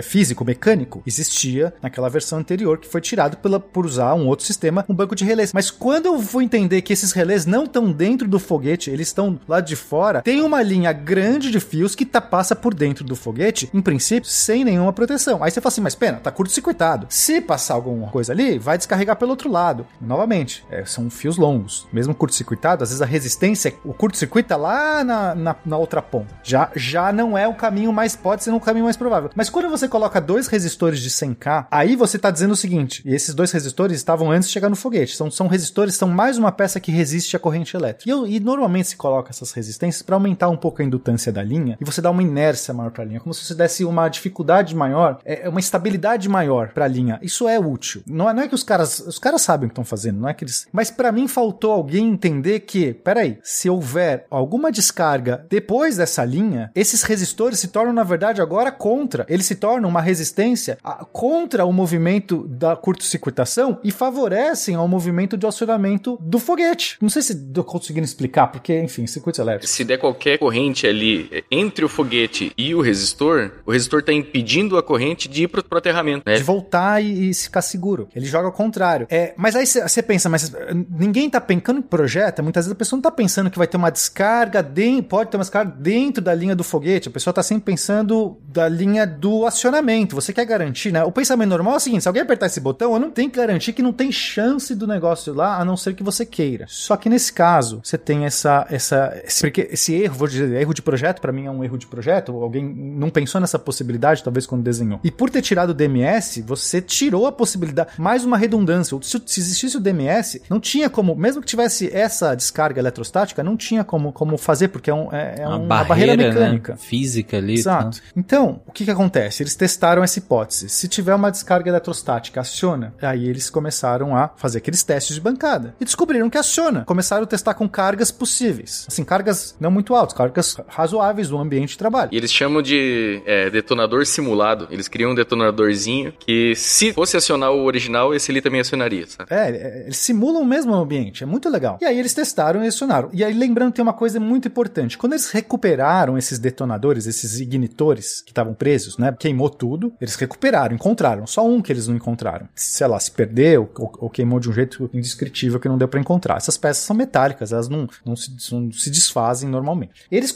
físico, mecânico, existia naquela versão anterior, que foi tirado por usar um outro sistema, um banco de relés. Mas quando eu fui entender que esses relés não estão dentro do foguete, eles estão lá de fora, tem uma linha grande de fios que passa por dentro do foguete, em princípio, sem nenhuma proteção. Aí você fala assim, mas pena, tá curto-circuitado. Se passar alguma coisa ali, vai descarregar pelo outro lado. Novamente, são fios longos. Mesmo curto-circuitado, às vezes a resistência, o curto-circuito tá lá na outra ponta. Já não é o caminho mais, pode ser um caminho mais provável. Mas quando você coloca dois resistores de 100K, aí você está dizendo o seguinte, e esses dois resistores estavam antes de chegar no foguete, são resistores, são mais uma peça que resiste à corrente elétrica. E normalmente se coloca essas resistências para aumentar um pouco a indutância da linha, e você dá uma inércia maior para a linha, como se você desse uma dificuldade maior, uma estabilidade maior para a linha. Isso é útil. Não é que os caras sabem o que estão fazendo, não é que eles... Mas para mim faltou alguém entender que, peraí, se houver alguma descarga depois dessa linha, esses resistores se tornam, na verdade, agora contra. Eles se tornam uma resistência contra o movimento da curto-circuitação e favorecem ao movimento de acionamento do foguete. Não sei se estou conseguindo explicar, porque, enfim, circuito elétrico. Se der qualquer corrente ali entre o foguete e o resistor está impedindo a corrente de ir para o aterramento, né? De voltar e ficar seguro. Ele joga ao contrário. Mas aí você pensa, mas ninguém está pensando em projeto, muitas vezes a pessoa não está pensando que vai ter uma descarga, pode ter uma descarga dentro da linha do foguete, a pessoa está sempre pensando da linha do acionamento. Você quer garantir, né? O pensamento normal é o seguinte, se alguém apertar esse botão, eu não tenho que garantir que não tem chance do negócio lá, a não ser que você queira. Só que nesse caso, você tem esse erro, vou dizer, erro de projeto, pra mim é um erro de projeto, alguém não pensou nessa possibilidade, talvez, quando desenhou. E por ter tirado o DMS, você tirou a possibilidade, mais uma redundância. Se existisse o DMS, não tinha como, mesmo que tivesse essa descarga eletrostática, não tinha como fazer, porque é uma barreira mecânica. Né? Física ali. satélite. Exato. Né? Então, o que, que acontece? Eles testaram essa hipótese. Se tiver uma descarga eletrostática, aciona. Aí eles começaram a fazer aqueles testes de bancada. E descobriram que aciona. Começaram a testar com cargas possíveis. Assim, cargas não muito altas, cargas razoáveis do ambiente de trabalho. E eles chamam de detonador simulado. Eles criam um detonadorzinho que, se fosse acionar o original, esse ali também acionaria, sabe? É, eles simulam mesmo o ambiente. É muito legal. E aí eles testaram e acionaram. E aí, lembrando, tem uma coisa muito importante. Quando eles recuperaram esses detonadores, esses ignitores que estavam presos, né? Queimou tudo. Eles recuperaram, encontraram. Só um que eles não encontraram. Sei lá, se perdeu ou queimou de um jeito indescritível que não deu pra encontrar. Essas peças são metálicas. Elas não se desfazem normalmente. Eles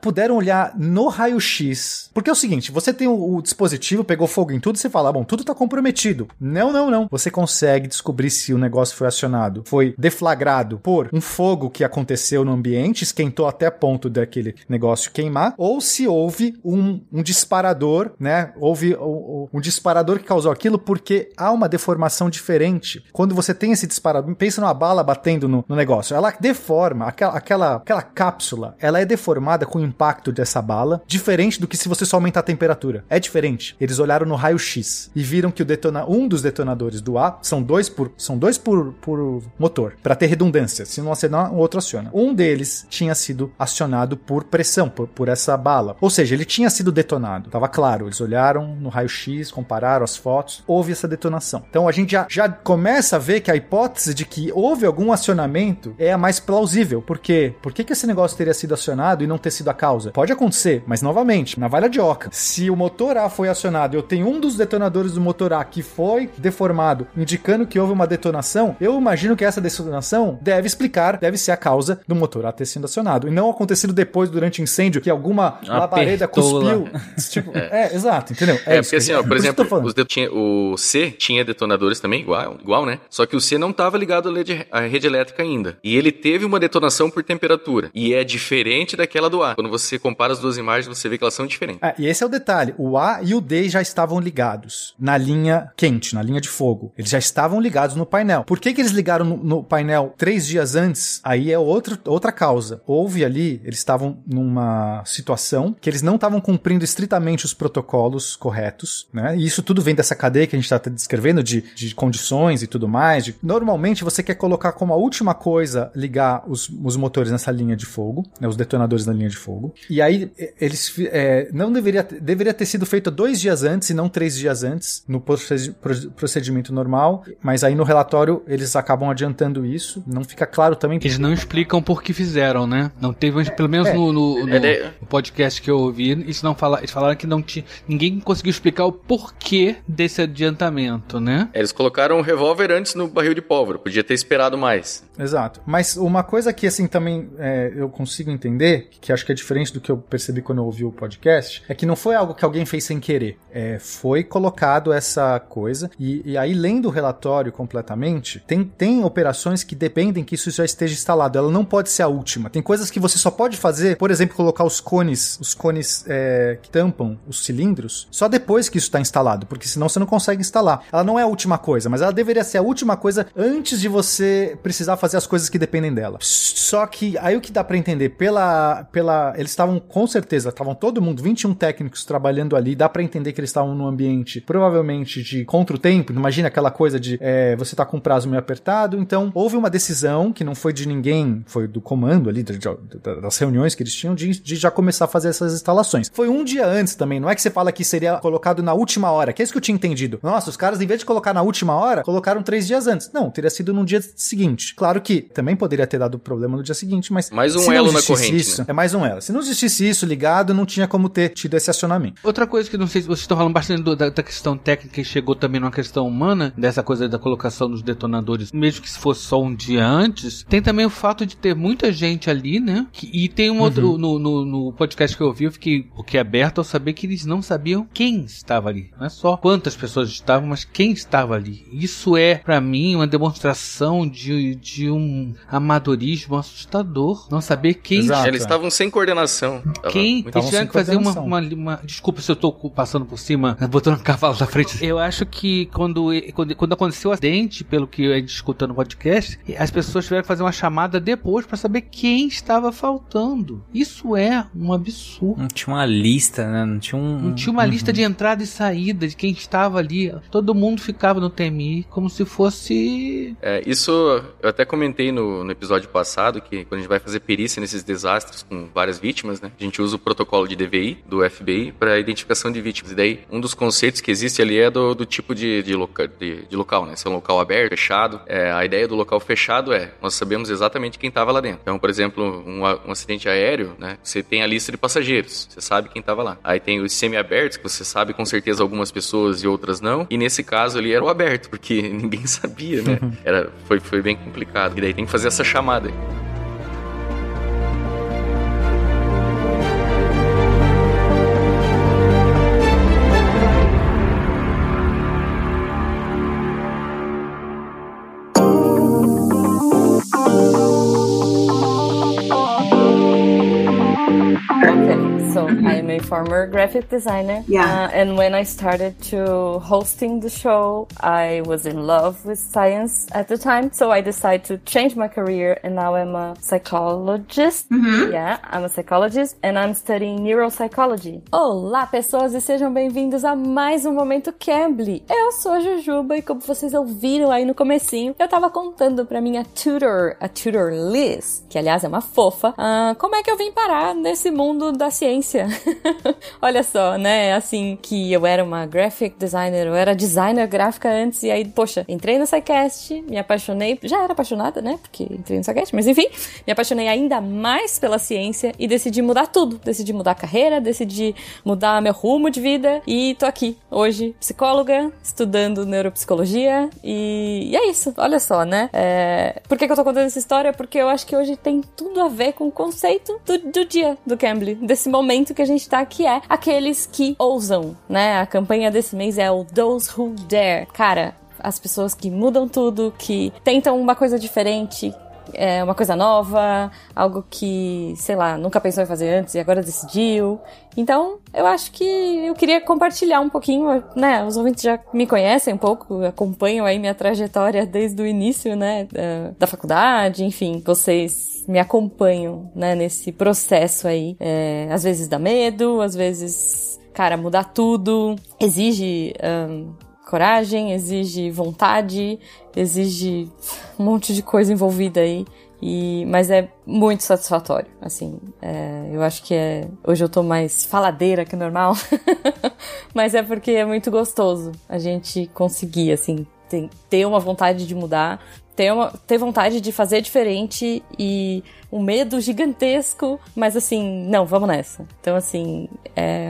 puderam olhar no raio-x. Porque é o seguinte, você tem o dispositivo, pegou fogo em tudo, você fala, bom, tudo tá comprometido. Não. Você consegue descobrir se o negócio foi acionado, foi deflagrado por um fogo que aconteceu no ambiente, esquentou até ponto daquele negócio queimar, ou se houve um disparador, né? Houve um disparador que causou aquilo porque há uma deformação diferente. Quando você tem esse disparador, pensa numa bala batendo no negócio, ela deforma, aquela cápsula, ela é deformada com o impacto dessa bala, diferente do que se você só aumentar a temperatura. É diferente. Eles olharam no raio-x e viram que um dos detonadores do A são dois por motor, para ter redundância. Se não acionar, o outro aciona. Um deles tinha sido acionado por pressão, por essa bala. Ou seja, ele tinha sido detonado. Tava claro. Eles olharam no raio-x, compararam as fotos, houve essa detonação. Então a gente já começa a ver que a hipótese de que houve algum acionamento é a mais plausível. Por quê? Por que esse negócio teria sido acionado e não ter sido a causa? Pode acontecer, mas novamente, na valha de Oca, se o motor A foi acionado, eu tenho um dos detonadores do motor A que foi deformado, indicando que houve uma detonação, eu imagino que essa detonação deve ser a causa do motor A ter sido acionado, e não acontecido depois durante incêndio, que alguma labareda cuspiu. Tipo, exato, entendeu? Porque assim, ó, por exemplo, o C tinha detonadores também, igual, né? Só que o C não estava ligado à rede elétrica ainda, e ele teve uma detonação por temperatura, e é diferente daquela do A. Quando você compara as duas imagens, você vê que elas são diferentes. E esse é o detalhe, o A e o D já estavam ligados na linha quente, na linha de fogo. Eles já estavam ligados no painel. Por que eles ligaram no painel 3 dias antes? Aí é outra causa. Houve ali, eles estavam numa situação que eles não estavam cumprindo estritamente os protocolos corretos, né? E isso tudo vem dessa cadeia que a gente está descrevendo de condições e tudo mais. Normalmente você quer colocar como a última coisa ligar os motores nessa linha de fogo, né? Os detonadores na linha de fogo. E aí eles não deveria ter sido feito 2 dias antes e não 3 dias antes no procedimento normal, mas aí no relatório eles acabam adiantando isso, não fica claro também. Eles não explicam por que fizeram, né? Não teve, pelo menos no podcast que eu ouvi, eles falaram que ninguém conseguiu explicar o porquê desse adiantamento, né? Eles colocaram um revólver antes no barril de pólvora, podia ter esperado mais. Exato, mas uma coisa que assim também eu consigo entender, que acho que é diferente do que eu percebi quando eu ouvi o podcast, é que não foi algo que alguém fez sem querer, foi colocado essa coisa, e aí lendo o relatório completamente, tem operações que dependem que isso já esteja instalado, ela não pode ser a última, tem coisas que você só pode fazer, por exemplo, colocar os cones que tampam os cilindros, só depois que isso está instalado, porque senão você não consegue instalar, ela não é a última coisa, mas ela deveria ser a última coisa antes de você precisar fazer as coisas que dependem dela. Só que aí o que dá pra entender, eles estavam com certeza, estavam todo mundo, 21 técnicos trabalhando ali, dá pra entender que eles estavam num ambiente provavelmente de contra o tempo, imagina aquela coisa de você tá com um prazo meio apertado, então houve uma decisão que não foi de ninguém, foi do comando ali, das reuniões que eles tinham de já começar a fazer essas instalações. Foi um dia antes também, não é que você fala que seria colocado na última hora, que é isso que eu tinha entendido. Nossa, os caras, em vez de colocar na última hora, colocaram 3 dias antes. Não, teria sido no dia seguinte. Claro que também poderia ter dado problema no dia seguinte, mas... Mais um elo na corrente, isso, né? É mais um elo. Se não existisse isso ligado, não tinha como ter tido esse acionamento. Outra coisa que não sei se vocês estão falando bastante da questão técnica e chegou também numa questão humana, dessa coisa da colocação dos detonadores, mesmo que se fosse só um dia antes, tem também o fato de ter muita gente ali, né? E tem um outro... No podcast que eu ouvi, eu fiquei o que é aberto ao saber que eles não sabiam quem estava ali. Não é só quantas pessoas estavam, mas quem estava ali. Isso é, pra mim, uma demonstração de um amadorismo assustador, não saber quem... Exato. Eles estavam sem coordenação. Eles tiveram que fazer uma... Desculpa se eu tô passando por cima, botando um cavalo na frente. Eu acho que quando aconteceu o acidente, pelo que a gente escuta no podcast, as pessoas tiveram que fazer uma chamada depois pra saber quem estava faltando. Isso é um absurdo. tinha uma lista, né? Não tinha um... Não tinha uma lista de entrada e saída de quem estava ali. Todo mundo ficava no TMI como se fosse... É, isso eu até comentei no episódio passado, que quando a gente vai fazer perícia nesses desastres com várias vítimas, né? A gente usa o protocolo de DVI, do FBI, para identificação de vítimas. E daí, um dos conceitos que existe ali é do tipo de local, né? Se é um local aberto, fechado. É, a ideia do local fechado é, nós sabemos exatamente quem estava lá dentro. Então, por exemplo, um acidente aéreo, né? Você tem a lista de passageiros, você sabe quem estava lá. Aí tem os semi-abertos, que você sabe com certeza algumas pessoas e outras não. E nesse caso ali era o aberto, porque ninguém sabia, né? Foi bem complicado. E daí tem que fazer essa chamada. I'm a former graphic designer, and when I started to hosting the show, I was in love with science at the time, so I decided to change my career, and now I'm a psychologist. Mm-hmm. Yeah, I'm a psychologist, and I'm studying neuropsychology. Olá, pessoas, e sejam bem-vindos a mais um Momento Cambly. Eu sou a Jujuba, e como vocês ouviram aí no comecinho, eu tava contando pra minha tutor, a tutor Liz, que aliás é uma fofa, como é que eu vim parar nesse mundo da ciência. Olha só, né? Assim que eu era uma graphic designer, eu era designer gráfica antes, e aí, poxa, entrei no SciCast, me apaixonei, já era apaixonada, né? Porque entrei no SciCast, mas enfim, me apaixonei ainda mais pela ciência e decidi mudar tudo. Decidi mudar a carreira, decidi mudar meu rumo de vida, e tô aqui hoje, psicóloga, estudando neuropsicologia, e é isso. Olha só, né? Por que eu tô contando essa história? Porque eu acho que hoje tem tudo a ver com o conceito do dia do Cambly, desse momento que a gente tá, que é aqueles que ousam, né? A campanha desse mês é o Those Who Dare. Cara, as pessoas que mudam tudo, que tentam uma coisa diferente, uma coisa nova, algo que, sei lá, nunca pensou em fazer antes e agora decidiu. Então, eu acho que eu queria compartilhar um pouquinho, né? Os ouvintes já me conhecem um pouco, acompanham aí minha trajetória desde o início, né? Da faculdade, enfim, vocês me acompanham, né, nesse processo aí. Às vezes dá medo, às vezes, cara, mudar tudo exige coragem, exige vontade, exige um monte de coisa envolvida aí. Mas é muito satisfatório, assim, eu acho que hoje eu tô mais faladeira que normal, mas é porque é muito gostoso a gente conseguir, assim, ter uma vontade de mudar, ter vontade de fazer diferente e um medo gigantesco, mas assim, não, vamos nessa. Então, assim,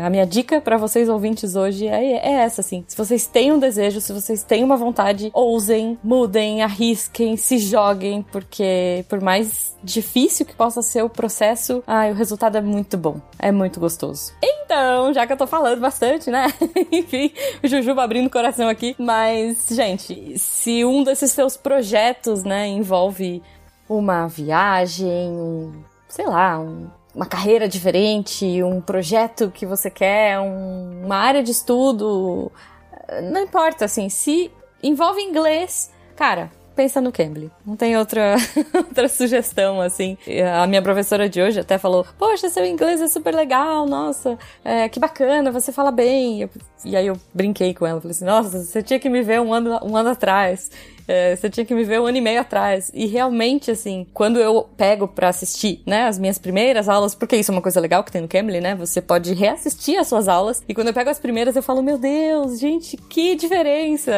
a minha dica pra vocês ouvintes hoje é essa, assim, se vocês têm um desejo, se vocês têm uma vontade, ousem, mudem, arrisquem, se joguem, porque por mais difícil que possa ser o processo, o resultado é muito bom, é muito gostoso. Então, já que eu tô falando bastante, né, enfim, o Jujuba abrindo o coração aqui, mas, gente, se um desses seus projetos, né, envolve uma viagem, sei lá, uma carreira diferente, um projeto que você quer, uma área de estudo, não importa, assim, se envolve inglês, cara, pensa no Cambly. Não tem outra sugestão, assim. A minha professora de hoje até falou, poxa, seu inglês é super legal, nossa, que bacana, você fala bem. E aí eu brinquei com ela, falei assim, nossa, você tinha que me ver um ano atrás, você tinha que me ver um ano e meio atrás. E realmente, assim, quando eu pego pra assistir, né, as minhas primeiras aulas, porque isso é uma coisa legal que tem no Cambly, né, você pode reassistir as suas aulas, e quando eu pego as primeiras eu falo, meu Deus, gente, que diferença!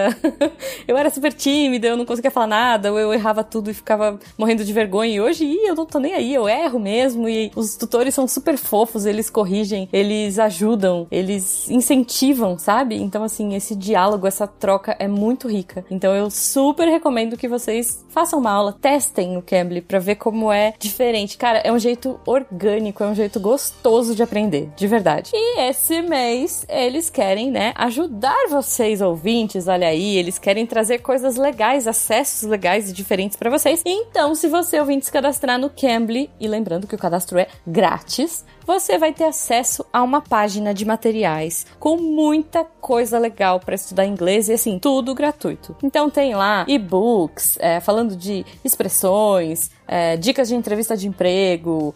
Eu era super tímida, eu não conseguia falar nada, ou eu errava tudo e ficava morrendo de vergonha, e hoje eu não tô nem aí, eu erro mesmo, e os tutores são super fofos, eles corrigem, eles ajudam, eles incentivam, sabe? Então, assim, esse diálogo, essa troca é muito rica. Então eu super recomendo que vocês façam uma aula, testem o Cambly pra ver como é diferente. Cara, é um jeito orgânico, é um jeito gostoso de aprender, de verdade. E esse mês eles querem, né, ajudar vocês ouvintes, olha aí, eles querem trazer coisas legais, acessos legais e diferentes pra vocês. Então, se você ouvinte se cadastrar no Cambly, e lembrando que o cadastro é grátis, você vai ter acesso a uma página de materiais com muita coisa legal para estudar inglês, e assim, tudo gratuito. Então tem lá e-books, falando de expressões, dicas de entrevista de emprego,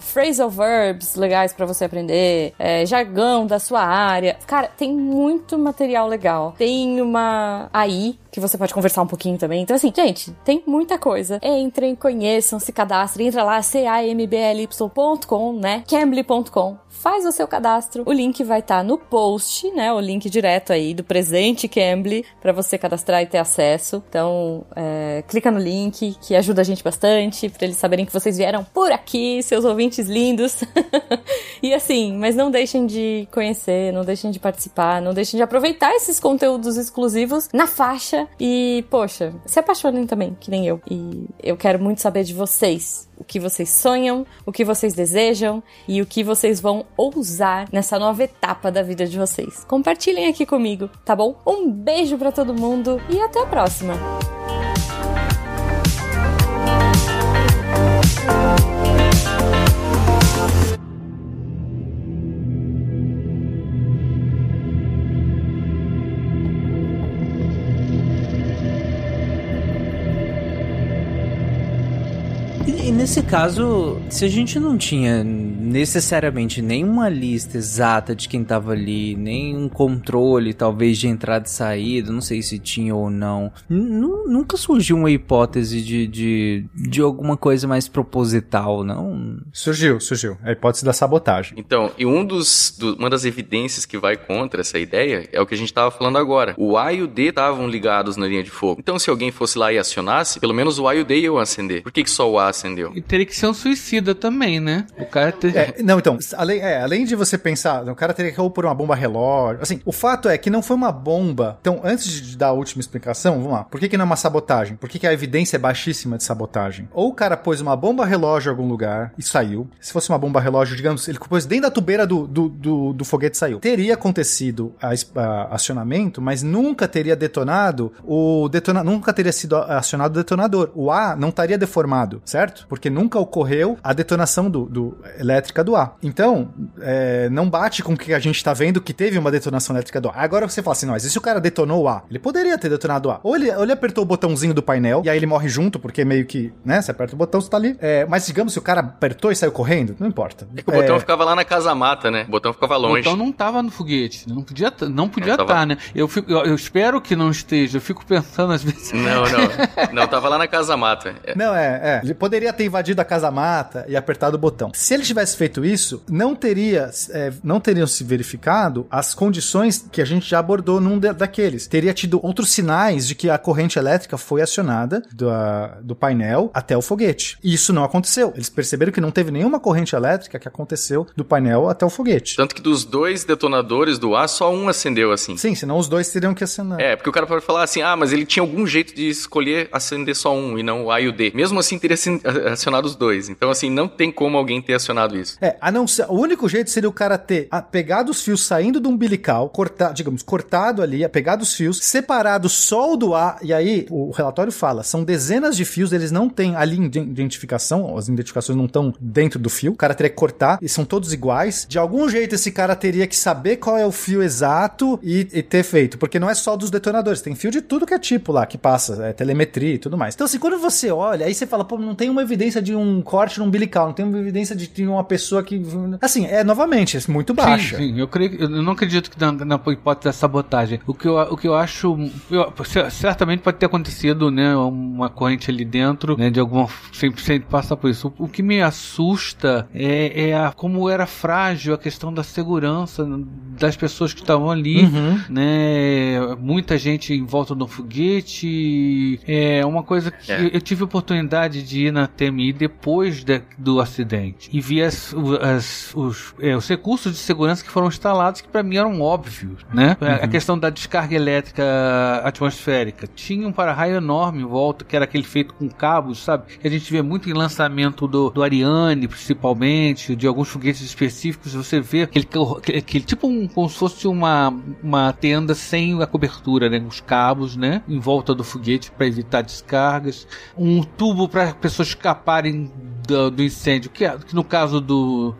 phrasal verbs legais pra você aprender, jargão da sua área. Cara, tem muito material legal. Tem uma AI que você pode conversar um pouquinho também. Então, assim, gente, tem muita coisa. Entrem, conheçam, se cadastrem. Entra lá, cambly.com, né? Cambly.com. Faz o seu cadastro. O link vai estar no post, né? O link direto aí do presente Cambly pra você cadastrar e ter acesso. Então, clica no link, que ajuda a gente bastante, pra eles saberem que vocês vieram por aqui, seus ouvintes lindos. E assim, mas não deixem de conhecer, não deixem de participar, não deixem de aproveitar esses conteúdos exclusivos na faixa e, poxa, se apaixonem também, que nem eu. E eu quero muito saber de vocês. O que vocês sonham, o que vocês desejam e o que vocês vão ousar nessa nova etapa da vida de vocês. Compartilhem aqui comigo, tá bom? Um beijo pra todo mundo e até a próxima! E nesse caso, se a gente não tinha necessariamente nenhuma lista exata de quem tava ali, nem um controle talvez de entrada e saída, não sei se tinha ou não, nunca surgiu uma hipótese de alguma coisa mais proposital, não? Surgiu. A hipótese da sabotagem. Então, e uma das evidências que vai contra essa ideia é o que a gente tava falando agora. O A e o D estavam ligados na linha de fogo. Então, se alguém fosse lá e acionasse, pelo menos o A e o D iam acender. Por que só o A acendeu? E teria que ser um suicida também, né? O cara teria... não, então, além de você pensar, o cara teria que ou pôr uma bomba relógio, assim, o fato é que não foi uma bomba. Então, antes de dar a última explicação, vamos lá, por que não é uma sabotagem? Por que a evidência é baixíssima de sabotagem? Ou o cara pôs uma bomba relógio em algum lugar e saiu. Se fosse uma bomba relógio, digamos, ele pôs dentro da tubeira do foguete e saiu. Teria acontecido acionamento, mas nunca teria detonado nunca teria sido acionado o detonador. O A não estaria deformado, certo? Porque nunca ocorreu a detonação do elétrica do A. Então, não bate com o que a gente tá vendo, que teve uma detonação elétrica do A. Agora você fala assim, não, mas e se o cara detonou o A? Ele poderia ter detonado o A. Ou ele apertou o botãozinho do painel, e aí ele morre junto, porque meio que, né, você aperta o botão, você tá ali. Mas digamos, se o cara apertou e saiu correndo, não importa. É que o botão ficava lá na casa-mata, né? O botão ficava longe. O botão não tava no foguete. Não podia estar, né? Eu espero que não esteja. Eu fico pensando às vezes... Não. Não, tava lá na casa-mata. Ele poderia ter invadido a casa-mata e apertado o botão. Se ele tivesse feito isso, não teriam se verificado as condições que a gente já abordou num daqueles. Teria tido outros sinais de que a corrente elétrica foi acionada do painel até o foguete. E isso não aconteceu. Eles perceberam que não teve nenhuma corrente elétrica que aconteceu do painel até o foguete. Tanto que dos dois detonadores do A, só um acendeu assim. Sim, senão os dois teriam que acionar. Porque o cara pode falar assim, mas ele tinha algum jeito de escolher acender só um e não o A e o D. Mesmo assim, teria acionado os dois. Então, assim, não tem como alguém ter acionado isso. A não ser... O único jeito seria o cara ter pegado os fios saindo do umbilical, cortado ali, pegado os fios, separado só o do A, e aí o relatório fala, são dezenas de fios, eles não têm ali identificação, as identificações não estão dentro do fio, o cara teria que cortar, e são todos iguais. De algum jeito, esse cara teria que saber qual é o fio exato e ter feito, porque não é só dos detonadores, tem fio de tudo que é tipo lá, que passa, telemetria e tudo mais. Então, assim, quando você olha, aí você fala, pô, não tem uma evidência de um corte no umbilical, não tem uma evidência de uma pessoa que... Assim, novamente, é muito baixa. Sim, eu não acredito que na hipótese da sabotagem. O que eu acho... certamente pode ter acontecido, né, uma corrente ali dentro, né, de alguma... Sempre passa por isso. O que me assusta é como era frágil a questão da segurança das pessoas que estavam ali, uhum, né, muita gente em volta do foguete, uma coisa que... Eu tive oportunidade de ir na TMI depois do acidente e vi os recursos de segurança que foram instalados, que para mim eram óbvios, né? Uhum. A questão da descarga elétrica atmosférica. Tinha um para-raio enorme em volta, que era aquele feito com cabos, sabe? A gente vê muito em lançamento do Ariane, principalmente, de alguns foguetes específicos, você vê aquele tipo como se fosse uma tenda sem a cobertura, né? Os cabos, né? Em volta do foguete para evitar descargas. Um tubo para pessoas escaparem do incêndio, que no caso do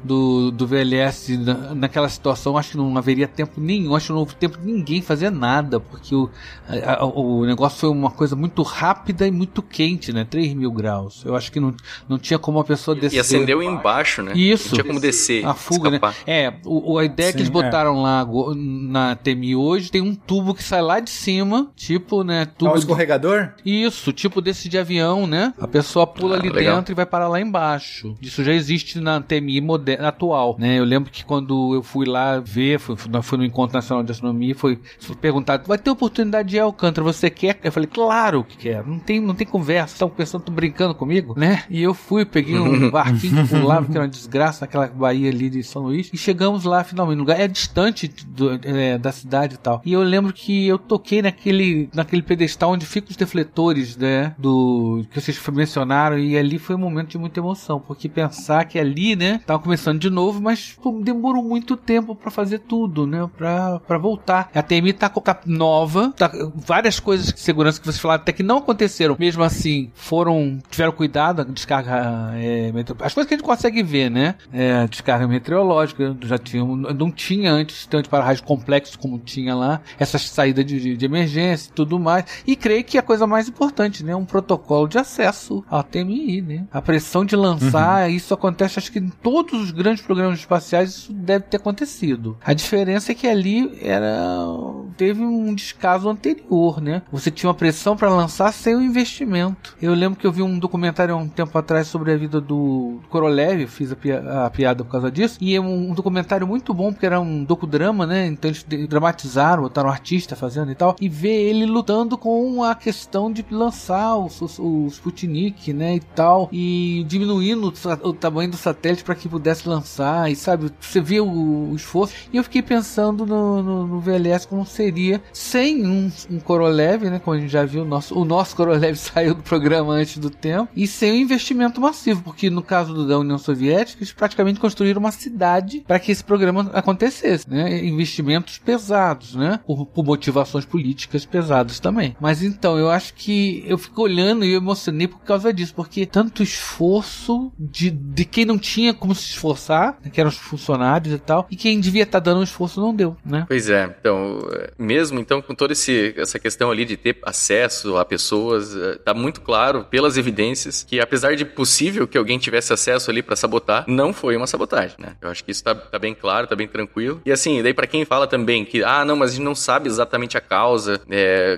VLS, naquela situação, acho que não haveria tempo nenhum, acho que não houve tempo de ninguém fazer nada, porque o negócio foi uma coisa muito rápida e muito quente, né? 3 mil graus. Eu acho que não tinha como a pessoa descer. E acendeu embaixo, né? Isso. Não tinha como descer. A fuga, escapar, né? É, a ideia é que eles botaram lá na TMI hoje, tem um tubo que sai lá de cima, tipo, né? Tubo escorregador? Isso, tipo desse de avião, né? A pessoa pula ali legal. Dentro e vai parar lá embaixo. Isso já existe na TMI atual, né? Eu lembro que quando eu fui lá ver, fui no Encontro Nacional de Astronomia, foi perguntado, vai ter oportunidade de Alcântara, você quer? Eu falei, claro que quero, não tem conversa, estão pensando, tão brincando comigo, né? E eu fui, peguei um barquinho que pulava, que era uma desgraça, naquela baía ali de São Luís, e chegamos lá, finalmente, no lugar, é distante da cidade e tal. E eu lembro que eu toquei naquele pedestal onde fica os refletores, né, que vocês mencionaram, e ali foi um momento de muita emoção, porque pensar que ali, né, tava começando de novo, mas demorou muito tempo pra fazer tudo, né, pra voltar. A TMI tá nova, várias coisas de segurança que vocês falaram até que não aconteceram, mesmo assim tiveram cuidado, a descarga meteorológica, as coisas que a gente consegue ver, né, descarga meteorológica, não tinha antes tanto para raios complexos como tinha lá, essas saídas de emergência e tudo mais, e creio que a coisa mais importante, né? Um protocolo de acesso à TMI, né? A pressão de lançar, isso acontece, acho que em todos os grandes programas espaciais isso deve ter acontecido. A diferença é que ali teve um descaso anterior, né? Você tinha uma pressão para lançar sem o investimento. Eu lembro que eu vi um documentário há um tempo atrás sobre a vida do Korolev, fiz a piada por causa disso, e é um documentário muito bom, porque era um docudrama, né? Então eles dramatizaram, botaram um artista fazendo e tal, e ver ele lutando com a questão de lançar o Sputnik, né, e tal, e diminuindo o tamanho do satélite para que pudesse lançar, e sabe, você vê o esforço, e eu fiquei pensando no VLS como seria sem um Korolev, né, como a gente já viu, o nosso Korolev saiu do programa antes do tempo, e sem o investimento massivo, porque no caso da União Soviética, eles praticamente construíram uma cidade para que esse programa acontecesse, né, investimentos pesados, né, por motivações políticas pesadas também, mas então eu acho que eu fico olhando e eu emocionei por causa disso, porque tanto esforço de quem não tinha como se esforçar, que eram os funcionários e tal, e quem devia estar dando um esforço não deu, né? Pois é, então, mesmo então com toda essa questão ali de ter acesso a pessoas, tá muito claro pelas evidências que apesar de possível que alguém tivesse acesso ali pra sabotar, não foi uma sabotagem, né? Eu acho que isso tá bem claro, tá bem tranquilo, e assim, daí pra quem fala também que, não, mas a gente não sabe exatamente a causa,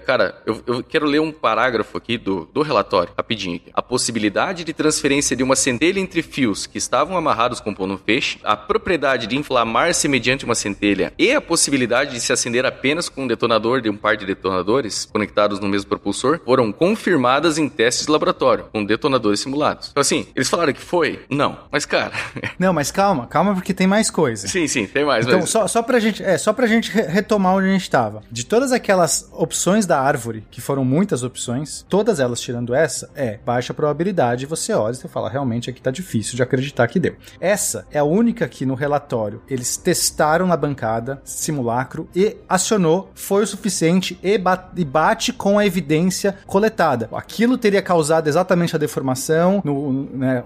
cara, eu quero ler um parágrafo aqui do relatório, rapidinho. A possibilidade de transferência de uma centelha entre fios que estavam amarrados compondo um feixe, a propriedade de inflamar-se mediante uma centelha e a possibilidade de se acender apenas com um detonador de um par de detonadores conectados no mesmo propulsor foram confirmadas em testes de laboratório com detonadores simulados. Então assim, eles falaram que foi? Não. Mas cara... Não, mas calma porque tem mais coisa. Sim, tem mais. Então mas... só pra gente retomar onde a gente tava. De todas aquelas opções da árvore, que foram muitas opções, todas elas tirando essa, baixa probabilidade, você olha e você fala, realmente aqui tá difícil de acreditar que deu. Essa é a única que no relatório eles testaram na bancada, simulacro, e acionou, foi o suficiente e bate com a evidência coletada. Aquilo teria causado exatamente a deformação,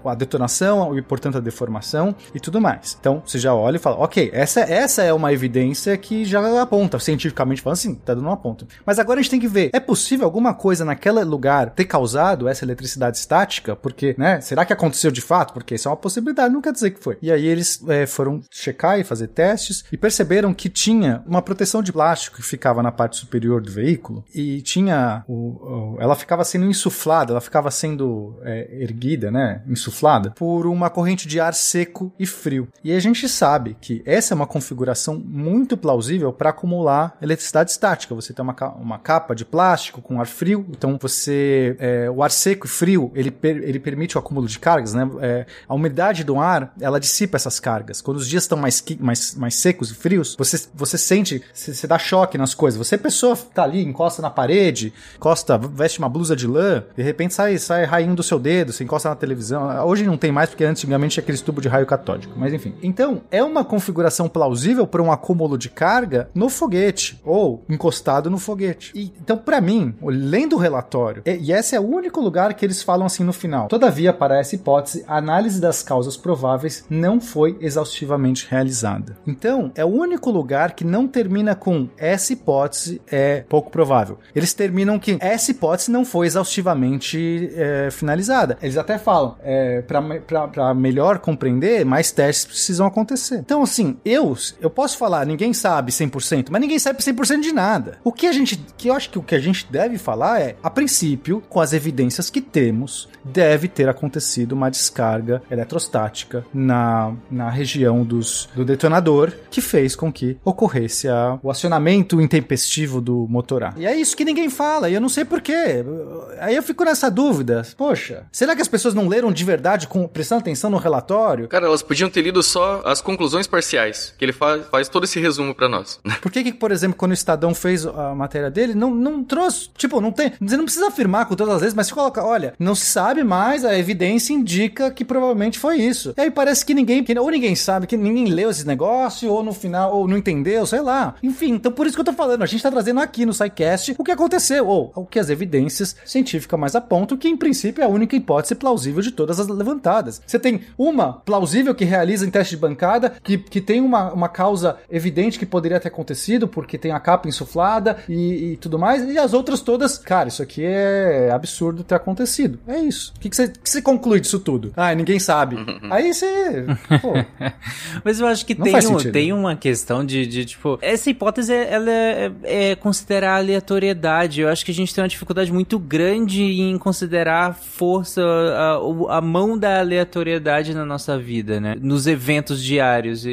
a detonação e, portanto, a deformação e tudo mais. Então, você já olha e fala, ok, essa é uma evidência que já aponta, cientificamente falando assim, tá dando uma ponta. Mas agora a gente tem que ver, é possível alguma coisa naquele lugar ter causado essa eletricidade estática? Porque, né, será que aconteceu de fato? Porque isso é uma possibilidade, não quer dizer que foi. E aí eles foram checar e fazer testes e perceberam que tinha uma proteção de plástico que ficava na parte superior do veículo e tinha ela ficava sendo insuflada, ela ficava sendo erguida, né, insuflada por uma corrente de ar seco e frio. E a gente sabe que essa é uma configuração muito plausível para acumular eletricidade estática. Você tem uma capa de plástico com ar frio, então você... o ar seco e frio, ele permite o acúmulo de cargas, né? A umidade do ar, ela dissipa essas cargas. Quando os dias estão mais secos e frios, você sente, você dá choque choque nas coisas. Você, pessoa, tá ali, encosta na parede, encosta, veste uma blusa de lã, de repente sai rainho do seu dedo, você encosta na televisão. Hoje não tem mais, porque antigamente tinha aqueles tubos de raio catódico. Mas enfim. Então, é uma configuração plausível para um acúmulo de carga no foguete, ou encostado no foguete. E, então, para mim, lendo o relatório, e esse é o único lugar que eles falam assim no final: todavia, para essa hipótese, a análise das causas prováveis não foi exaustivamente realizada. Então, é o único lugar que não termina com essa hipótese é pouco provável. Eles terminam que essa hipótese não foi exaustivamente finalizada. Eles até falam, para melhor compreender, mais testes precisam acontecer. Então, assim, eu posso falar, ninguém sabe 100%, mas ninguém sabe 100% de nada. Eu acho que o que a gente deve falar é, a princípio, com as evidências que temos, deve ter acontecido uma descarga eletrostática na região do detonador, que fez com que ocorresse o acionamento intempestivo do motor A. E é isso que ninguém fala, e eu não sei porquê. Aí eu fico nessa dúvida. Poxa, será que as pessoas não leram de verdade, prestando atenção no relatório? Cara, elas podiam ter lido só as conclusões parciais, que ele faz todo esse resumo pra nós. Por que, por exemplo, quando o Estadão fez a matéria dele, não trouxe, tipo, não tem, você não precisa afirmar com todas as vezes, mas se coloca, olha, não se sabe mais, a evidência indica que provavelmente foi isso. E aí parece que ninguém sabe, que ninguém leu esse negócio, ou no final, ou não entendeu, sei lá. Enfim, então por isso que eu tô falando, a gente tá trazendo aqui no SciCast o que aconteceu, ou o que as evidências científicas mais apontam, que em princípio é a única hipótese plausível de todas as levantadas. Você tem uma plausível que realiza em teste de bancada, que tem uma causa evidente que poderia ter acontecido, porque tem a capa insuflada e tudo mais, e as outras todas, cara, isso aqui é absurdo ter acontecido. É isso. O que você conclui disso tudo? Ah, ninguém sabe. Aí você... Pô, mas eu acho que tem uma questão de tipo... Essa hipótese, ela é considerar aleatoriedade. Eu acho que a gente tem uma dificuldade muito grande em considerar força, a mão da aleatoriedade na nossa vida, né? Nos eventos diários.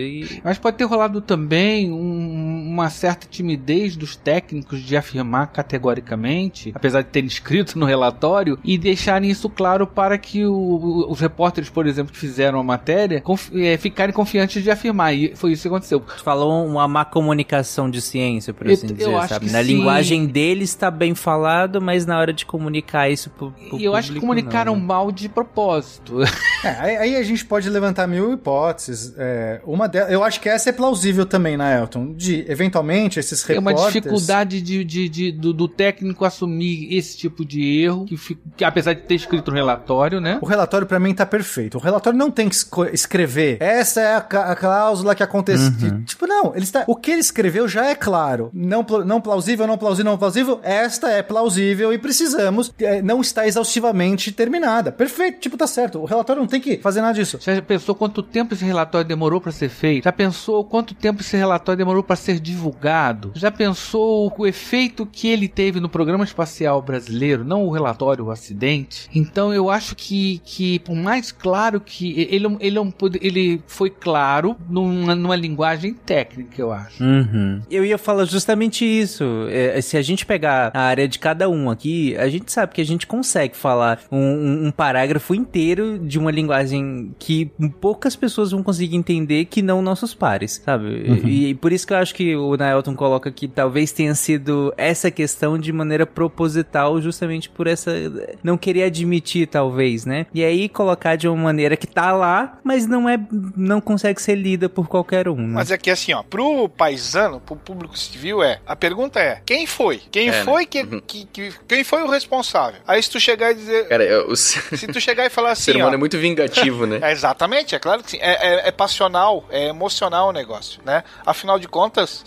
Mas pode ter rolado também uma certa timidez dos técnicos de afirmar categoricamente, apesar de terem escrito no relatório, e deixarem isso claro para que os repórteres, por exemplo, que fizeram a matéria, ficarem confiantes de afirmar. E foi isso que aconteceu. Falou uma má comunicação de ciência, por assim dizer, eu acho, sabe? Na linguagem deles está bem falado, mas na hora de comunicar isso pro público, eu acho que comunicaram mal de propósito. Aí a gente pode levantar mil hipóteses. Uma delas, eu acho que essa é plausível também, Naelton, de eventualmente esses repórteres... É uma dificuldade do técnico assumir esse tipo de erro, que apesar de ter escrito o relatório, né? O relatório pra mim tá perfeito. O relatório não tem que escrever essa é a cláusula que aconteceu. Uhum. Tipo, não. O que ele escreveu já é claro. Não plausível, não plausível, não plausível. Esta é plausível e precisamos. Não está exaustivamente terminada. Perfeito. Tipo, tá certo. O relatório não tem que fazer nada disso. Você já pensou quanto tempo esse relatório demorou pra ser feito? Já pensou quanto tempo esse relatório demorou pra ser divulgado? Já pensou o efeito que ele teve no programa espacial brasileiro? Não o relatório, o acidente. Então eu acho que por mais claro que... Ele foi claro numa linguagem técnica, eu acho. Uhum. Eu ia falar justamente isso. Se a gente pegar a área de cada um aqui, a gente sabe que a gente consegue falar um parágrafo inteiro de uma linguagem que poucas pessoas vão conseguir entender, que não nossos pares, sabe? Uhum. E por isso que eu acho que o Naelton coloca que talvez tenha sido essa questão de maneira proposital, justamente por essa... Não querer admitir, talvez, né? E aí colocar de uma maneira que tá lá, mas não consegue ser lida por qualquer um, né? Mas é que assim, ó, pro paisano, pro público civil, a pergunta é, quem foi? Quem foi o responsável? Aí se tu chegar e dizer... Cara, se tu chegar e falar assim, o ser humano é muito vingativo, né? Exatamente, é claro que sim. É passional, é emocional o negócio, né? Afinal de contas,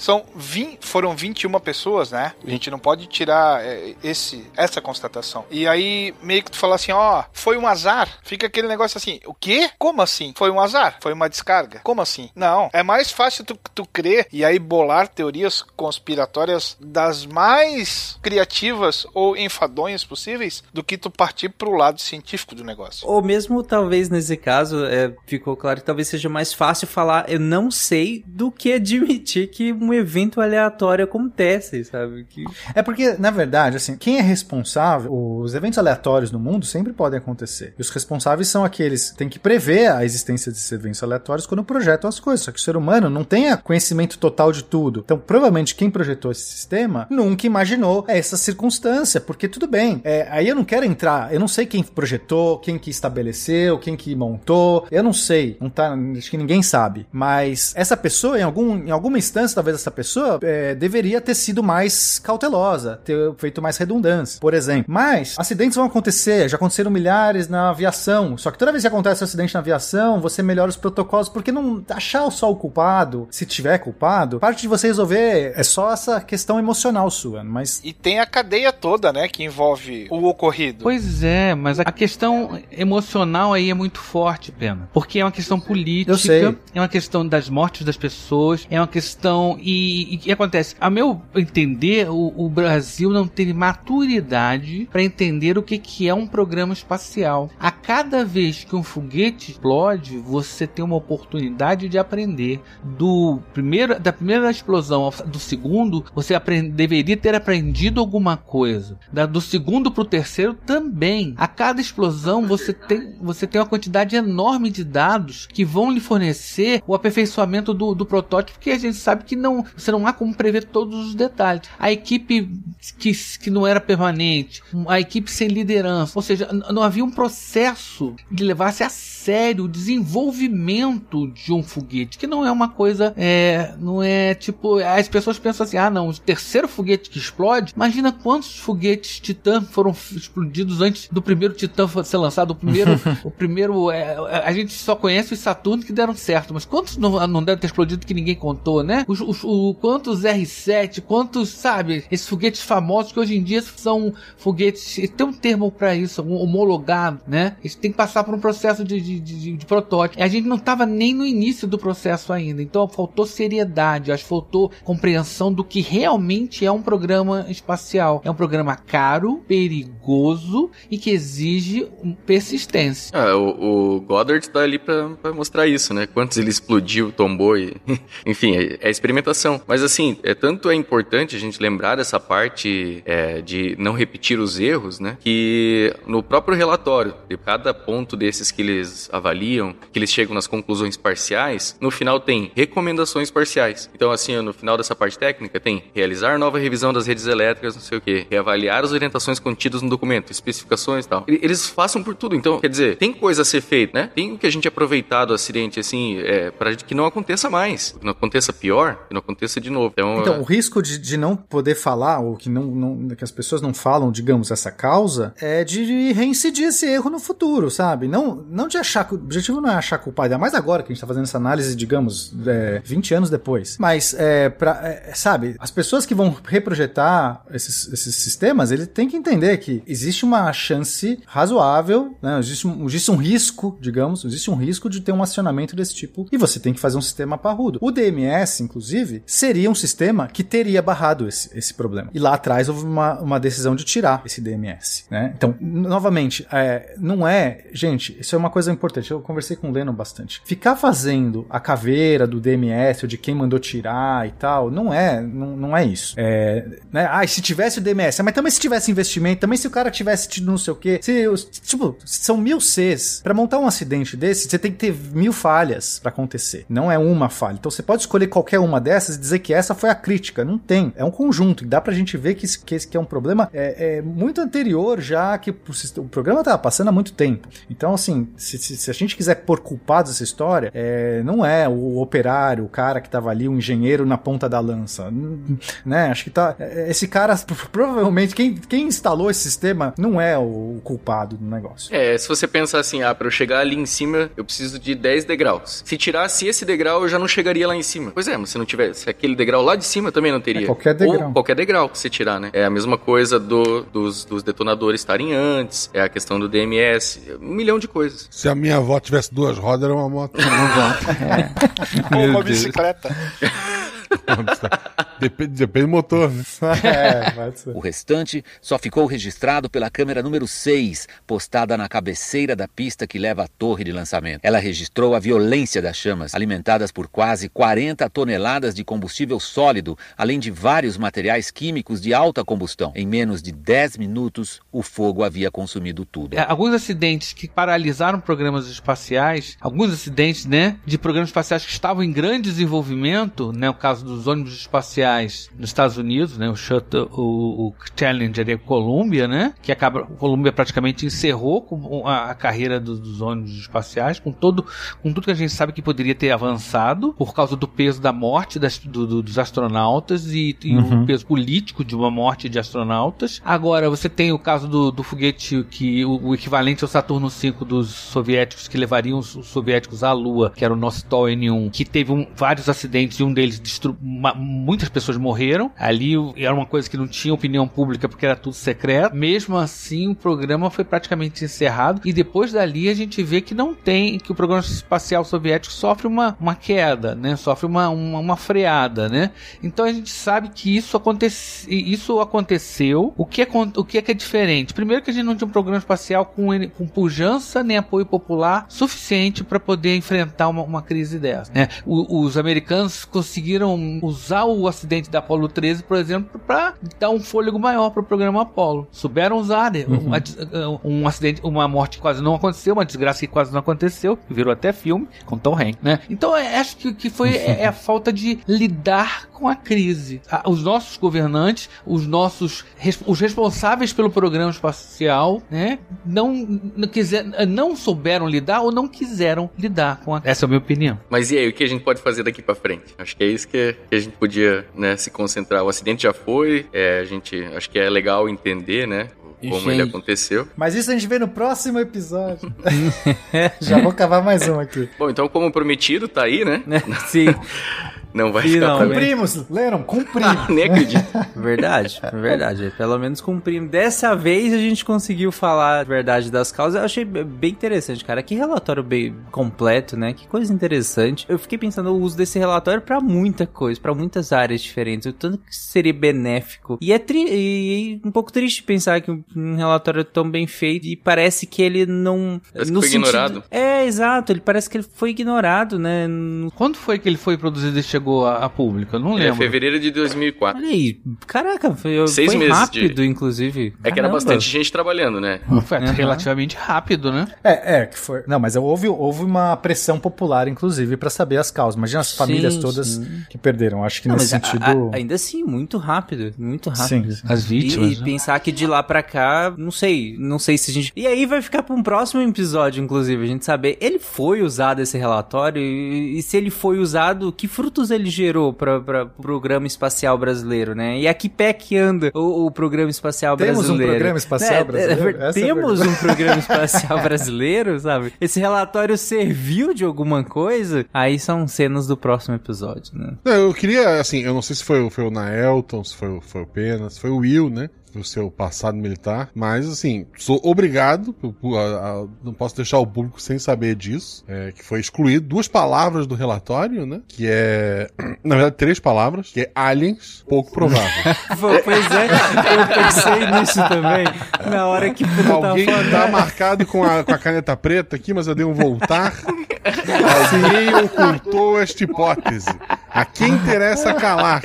foram 21 pessoas, né? A gente não pode tirar essa constatação. E aí, meio que tu falar assim, ó, foi um azar. Fica aquele negócio assim, o quê? Como assim? Foi um azar? Foi uma descarga? Como assim? Não. É mais fácil tu crer e aí bolar teorias conspiratórias das mais criativas ou enfadonhas possíveis do que tu partir pro lado científico do negócio. Ou mesmo, talvez, nesse caso, ficou claro que talvez seja mais fácil falar, eu não sei, do que admitir que um evento aleatório acontece, sabe? É porque, na verdade, assim, quem é responsável... Os eventos aleatórios no mundo sempre podem acontecer. E os responsáveis são aqueles que têm que prever a existência desses eventos aleatórios quando projetam as coisas. Só que o ser humano não tem conhecimento total de tudo. Então, provavelmente quem projetou esse sistema nunca imaginou essa circunstância, porque tudo bem, aí eu não quero entrar, eu não sei quem projetou, quem que estabeleceu, quem que montou, eu não sei, não tá, acho que ninguém sabe, mas essa pessoa, em alguma instância, talvez essa pessoa deveria ter sido mais cautelosa, ter feito mais redundância, por exemplo. Mas acidentes vão acontecer, já aconteceram milhares na aviação, só que toda vez que acontece um acidente na aviação, você melhora os protocolos, porque não achar só o culpado, se tiver culpado, parte de você resolver é só essa questão emocional sua, mas... E tem a cadeia toda, né, que envolve o ocorrido. Pois é, mas a questão emocional aí é muito forte, Pena, porque é uma questão política, eu sei, é uma questão das mortes das pessoas, é uma questão... E acontece, a meu entender, o Brasil não teve maturidade para entender o que é um programa espacial. A cada vez que um foguete explode, você tem uma oportunidade de aprender. Da primeira explosão ao do segundo, você deveria ter aprendido alguma coisa. Do segundo para o terceiro também. A cada explosão você tem uma quantidade enorme de dados que vão lhe fornecer o aperfeiçoamento do protótipo, porque a gente sabe que não, você não há como prever todos os detalhes. A equipe que não era permanente, a equipe sem liderança, ou seja, não havia um processo que levasse a sério o desenvolvimento de um foguete, que não é uma coisa, não é tipo, as pessoas pensam assim, ah não, o terceiro foguete que explode, imagina quantos foguetes Titan foram explodidos antes do primeiro Titan ser lançado, o primeiro, a gente só conhece os Saturno que deram certo, mas quantos não devem ter explodido que ninguém contou, né? Quantos R7, quantos, sabe, esses foguetes famosos que hoje em dia são foguetes, tem um termo pra isso, um homologado, né? Eles têm que passar por um processo de protótipo. A gente não estava nem no início do processo ainda, então faltou seriedade, acho que faltou compreensão do que realmente é um programa espacial. É um programa caro, perigoso e que exige persistência. O Goddard tá ali pra mostrar isso, né? Quantos ele explodiu, tombou e... Enfim, é experimentação. Mas assim, tanto é importante a gente lembrar dessa parte de não repetir os erros, né? Que no próprio relatório, de cada ponto desses que eles avaliam, que eles chegam nas conclusões parciais, no final tem recomendações parciais. Então assim, no final dessa parte técnica tem realizar nova revisão das redes elétricas, não sei o quê, reavaliar as orientações contidas no documento, especificações e tal. Eles façam por tudo, então, quer dizer, tem coisa a ser feita, né? Tem o que a gente aproveitar do acidente, assim, pra que não aconteça mais, que não aconteça pior, que não aconteça de novo. Então o risco de não poder falar, ou que as pessoas não falam, digamos, essa causa, é de reincidir esse erro no futuro, sabe? Não de achar, o objetivo não é achar culpado, ainda mais agora que a gente tá fazendo essa análise, digamos, 20 anos depois. Mas, sabe, as pessoas que vão reprojetar esses sistemas, eles têm que entender que existe uma chance razoável, né? Existe um risco, digamos, existe um risco de ter um acionamento desse tipo, e você tem que fazer um sistema parrudo. O DMS, inclusive, seria um sistema que teria barrado esse problema. E lá atrás houve uma decisão de tirar esse DMS, né? Então, novamente, não é... Gente, isso é uma coisa importante. Eu conversei com o Lennon bastante. Ficar fazendo a caveira do DMS, ou de quem mandou tirar e tal, não é isso. Né? Ah, e se tivesse o DMS, mas também se tivesse investimento, também se o cara tivesse tido não sei o quê. Tipo, são 1000 Cs. Pra montar um acidente desse, você tem que ter 1000 falhas pra acontecer. Não é uma falha. Então você pode escolher qualquer uma dessas e dizer que essa foi a crítica. Não tem. É um conjunto. E dá pra gente ver que esse é um problema muito anterior, já que o programa tava passando há muito tempo. Então, assim, se a gente quiser pôr culpados essa história, não é o operário, o cara que tava ali, o engenheiro na ponta da lança, né? Acho que tá... Esse cara, provavelmente, quem instalou esse sistema não é o culpado do negócio. Se você pensar assim, pra eu chegar ali em cima, eu preciso de 10 degraus. Se tirasse esse degrau, eu já não chegaria lá em cima. Pois é, mas se não tivesse aquele degrau lá de cima, eu também não teria. Qualquer degrau. Ou qualquer degrau que você tirar, né? É a mesma coisa dos detonadores estarem antes, é a questão do DMS... 1 milhão de coisas. Se a minha avó tivesse 2 rodas, era uma moto. Ou uma bicicleta. Depende do motor, né? Pode ser. O restante só ficou registrado pela câmera número 6, postada na cabeceira da pista que leva à torre de lançamento. Ela registrou a violência das chamas, alimentadas por quase 40 toneladas de combustível sólido, além de vários materiais químicos de alta combustão. Em menos de 10 minutos, o fogo havia consumido tudo. Alguns acidentes que paralisaram programas espaciais, alguns acidentes, né, de programas espaciais que estavam em grande desenvolvimento, né, o caso dos ônibus espaciais, espaciais nos Estados Unidos, né? O Shuttle, o Challenger e a Columbia, né? Que acaba, a Columbia praticamente encerrou com a carreira dos ônibus espaciais, com tudo que a gente sabe que poderia ter avançado por causa do peso da morte dos astronautas e o peso político de uma morte de astronautas. Agora, você tem o caso do foguete, que o equivalente ao Saturno V dos soviéticos, que levariam os soviéticos à Lua, que era o Nostal N1, que teve vários acidentes e um deles muitas pessoas morreram. Ali era uma coisa que não tinha opinião pública porque era tudo secreto. Mesmo assim, o programa foi praticamente encerrado e depois dali a gente vê que não tem, que o programa espacial soviético sofre uma queda, né? Sofre uma freada, né? Então a gente sabe que isso aconteceu. O que é diferente? Primeiro que a gente não tinha um programa espacial com pujança nem apoio popular suficiente para poder enfrentar uma crise dessa, né? Os americanos conseguiram usar o acidente da Apollo 13, por exemplo, para dar um fôlego maior para o programa Apollo. Souberam usar, né? Um acidente, uma morte que quase não aconteceu, uma desgraça que quase não aconteceu, virou até filme com Tom Hanks, né? Então acho que foi a falta de lidar com a crise. Os nossos governantes, os responsáveis pelo programa espacial, né? Não souberam lidar ou não quiseram lidar com a crise. Essa é a minha opinião. Mas e aí, o que a gente pode fazer daqui para frente? Acho que é isso que a gente podia, né, se concentrar. O acidente já foi, a gente acho que é legal entender, né? Como ele aconteceu. Mas isso a gente vê no próximo episódio. Já vou cavar mais um aqui. Bom, então como prometido, tá aí, né? Sim. Não vai escapar. Cumprimos, Lennon, cumprimos. Ah, nem acredito. Verdade. Pelo menos cumprimos. Dessa vez a gente conseguiu falar a verdade das causas. Eu achei bem interessante, cara. Que relatório bem completo, né? Que coisa interessante. Eu fiquei pensando no uso desse relatório pra muita coisa, pra muitas áreas diferentes. O tanto que seria benéfico. E é um pouco triste pensar que um relatório tão bem feito e parece que ele não... Parece que foi ignorado. É, exato. Ele parece que ele foi ignorado, né? Quando foi que ele foi produzido e chegou a público? Eu não lembro. É fevereiro de 2004. Olha aí. Caraca, foi rápido, inclusive. Caramba. É que era bastante gente trabalhando, né? Foi relativamente rápido, né? É que foi. Não, mas houve uma pressão popular, inclusive, pra saber as causas. Imagina as famílias todas que perderam. Acho que não, nesse sentido... ainda assim, muito rápido. Muito rápido. Sim. As vítimas. E pensar que de lá pra cá, não sei se a gente... E aí vai ficar pra um próximo episódio, inclusive, a gente saber, ele foi usado esse relatório e se ele foi usado, que frutos ele gerou para o programa espacial brasileiro, né? E a que pé que anda o programa espacial brasileiro? Temos um programa espacial brasileiro? Temos um programa espacial brasileiro, sabe? Esse relatório serviu de alguma coisa? Aí são cenas do próximo episódio, né? Eu queria, assim, eu não sei se foi o Naelton, se foi o Pena, se foi o Will, né? O seu passado militar, mas assim, sou obrigado, não posso deixar o público sem saber disso, que foi excluído 2 palavras do relatório, né, que é, na verdade, 3 palavras, que é aliens, pouco provável. Pois é, eu pensei nisso também, na hora que alguém tá marcado com a caneta preta aqui, mas eu dei um voltar. Alguém ocultou esta hipótese. A quem interessa calar?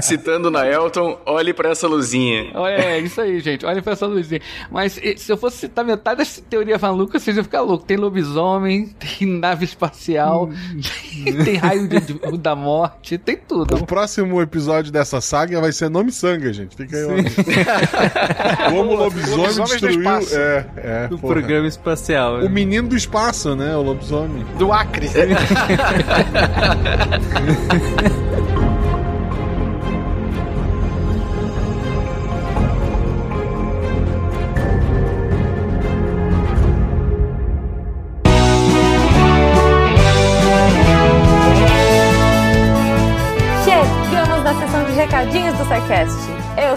Citando na Elton, olhe pra essa luzinha. É isso aí, gente. Olhe pra essa luzinha. Mas se eu fosse citar metade dessa teoria maluca, vocês iam ficar loucos. Tem lobisomem, tem nave espacial, tem raio da morte, tem tudo. O próximo episódio dessa saga vai ser Nome Sanga, gente. Fica aí. Como o lobisomem destruiu o programa espacial. O menino do espaço, né? O lobisomem. Do Acre. Chegamos na sessão de recadinhos do SciCast. Eu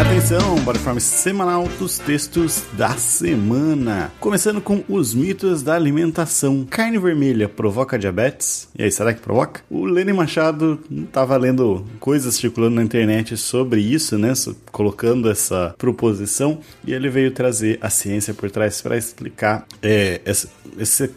Atenção, Bodyform semanal dos textos da semana. Começando com os mitos da alimentação. Carne vermelha provoca diabetes? E aí, será que provoca? O Lennon Machado estava lendo coisas circulando na internet sobre isso, né? Colocando essa proposição. E ele veio trazer a ciência por trás para explicar essa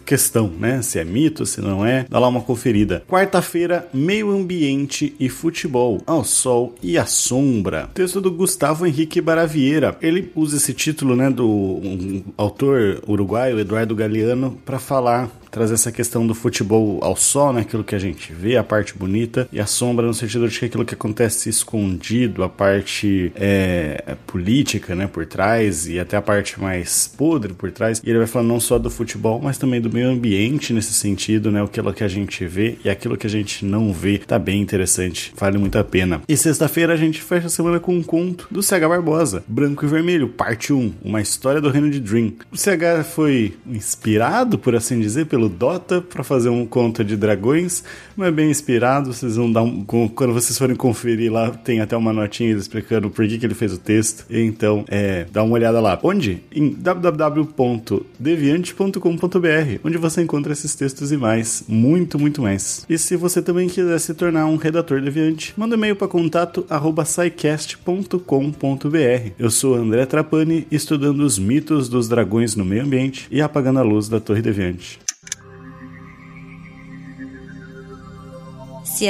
questão, né? Se é mito, se não é. Dá lá uma conferida. Quarta-feira, meio ambiente e futebol. Ao sol e à sombra. Texto do Gustavo Henrique Baravieira. Ele usa esse título, né, do autor uruguaio Eduardo Galeano para falar, trazer essa questão do futebol ao sol, né, aquilo que a gente vê, a parte bonita, e a sombra no sentido de que aquilo que acontece escondido, a parte política, né, por trás, e até a parte mais podre por trás. E ele vai falar não só do futebol, mas também do meio ambiente nesse sentido, né, aquilo que a gente vê e aquilo que a gente não vê. Tá bem interessante, vale muito a pena. E sexta-feira a gente fecha a semana com um conto do CH Barbosa, Branco e Vermelho, parte 1, uma história do reino de Dream. O CH foi inspirado, por assim dizer, pelo Dota para fazer um conto de dragões, não é bem inspirado, vocês vão dar quando vocês forem conferir lá, tem até uma notinha explicando por que ele fez o texto, então dá uma olhada lá. Onde? Em www.deviante.com.br, onde você encontra esses textos e mais, muito, muito mais. E se você também quiser se tornar um redator deviante, manda um e-mail para contato@scicast.com.br. Eu sou André Trapani, estudando os mitos dos dragões no meio ambiente e apagando a luz da Torre Deviante. Se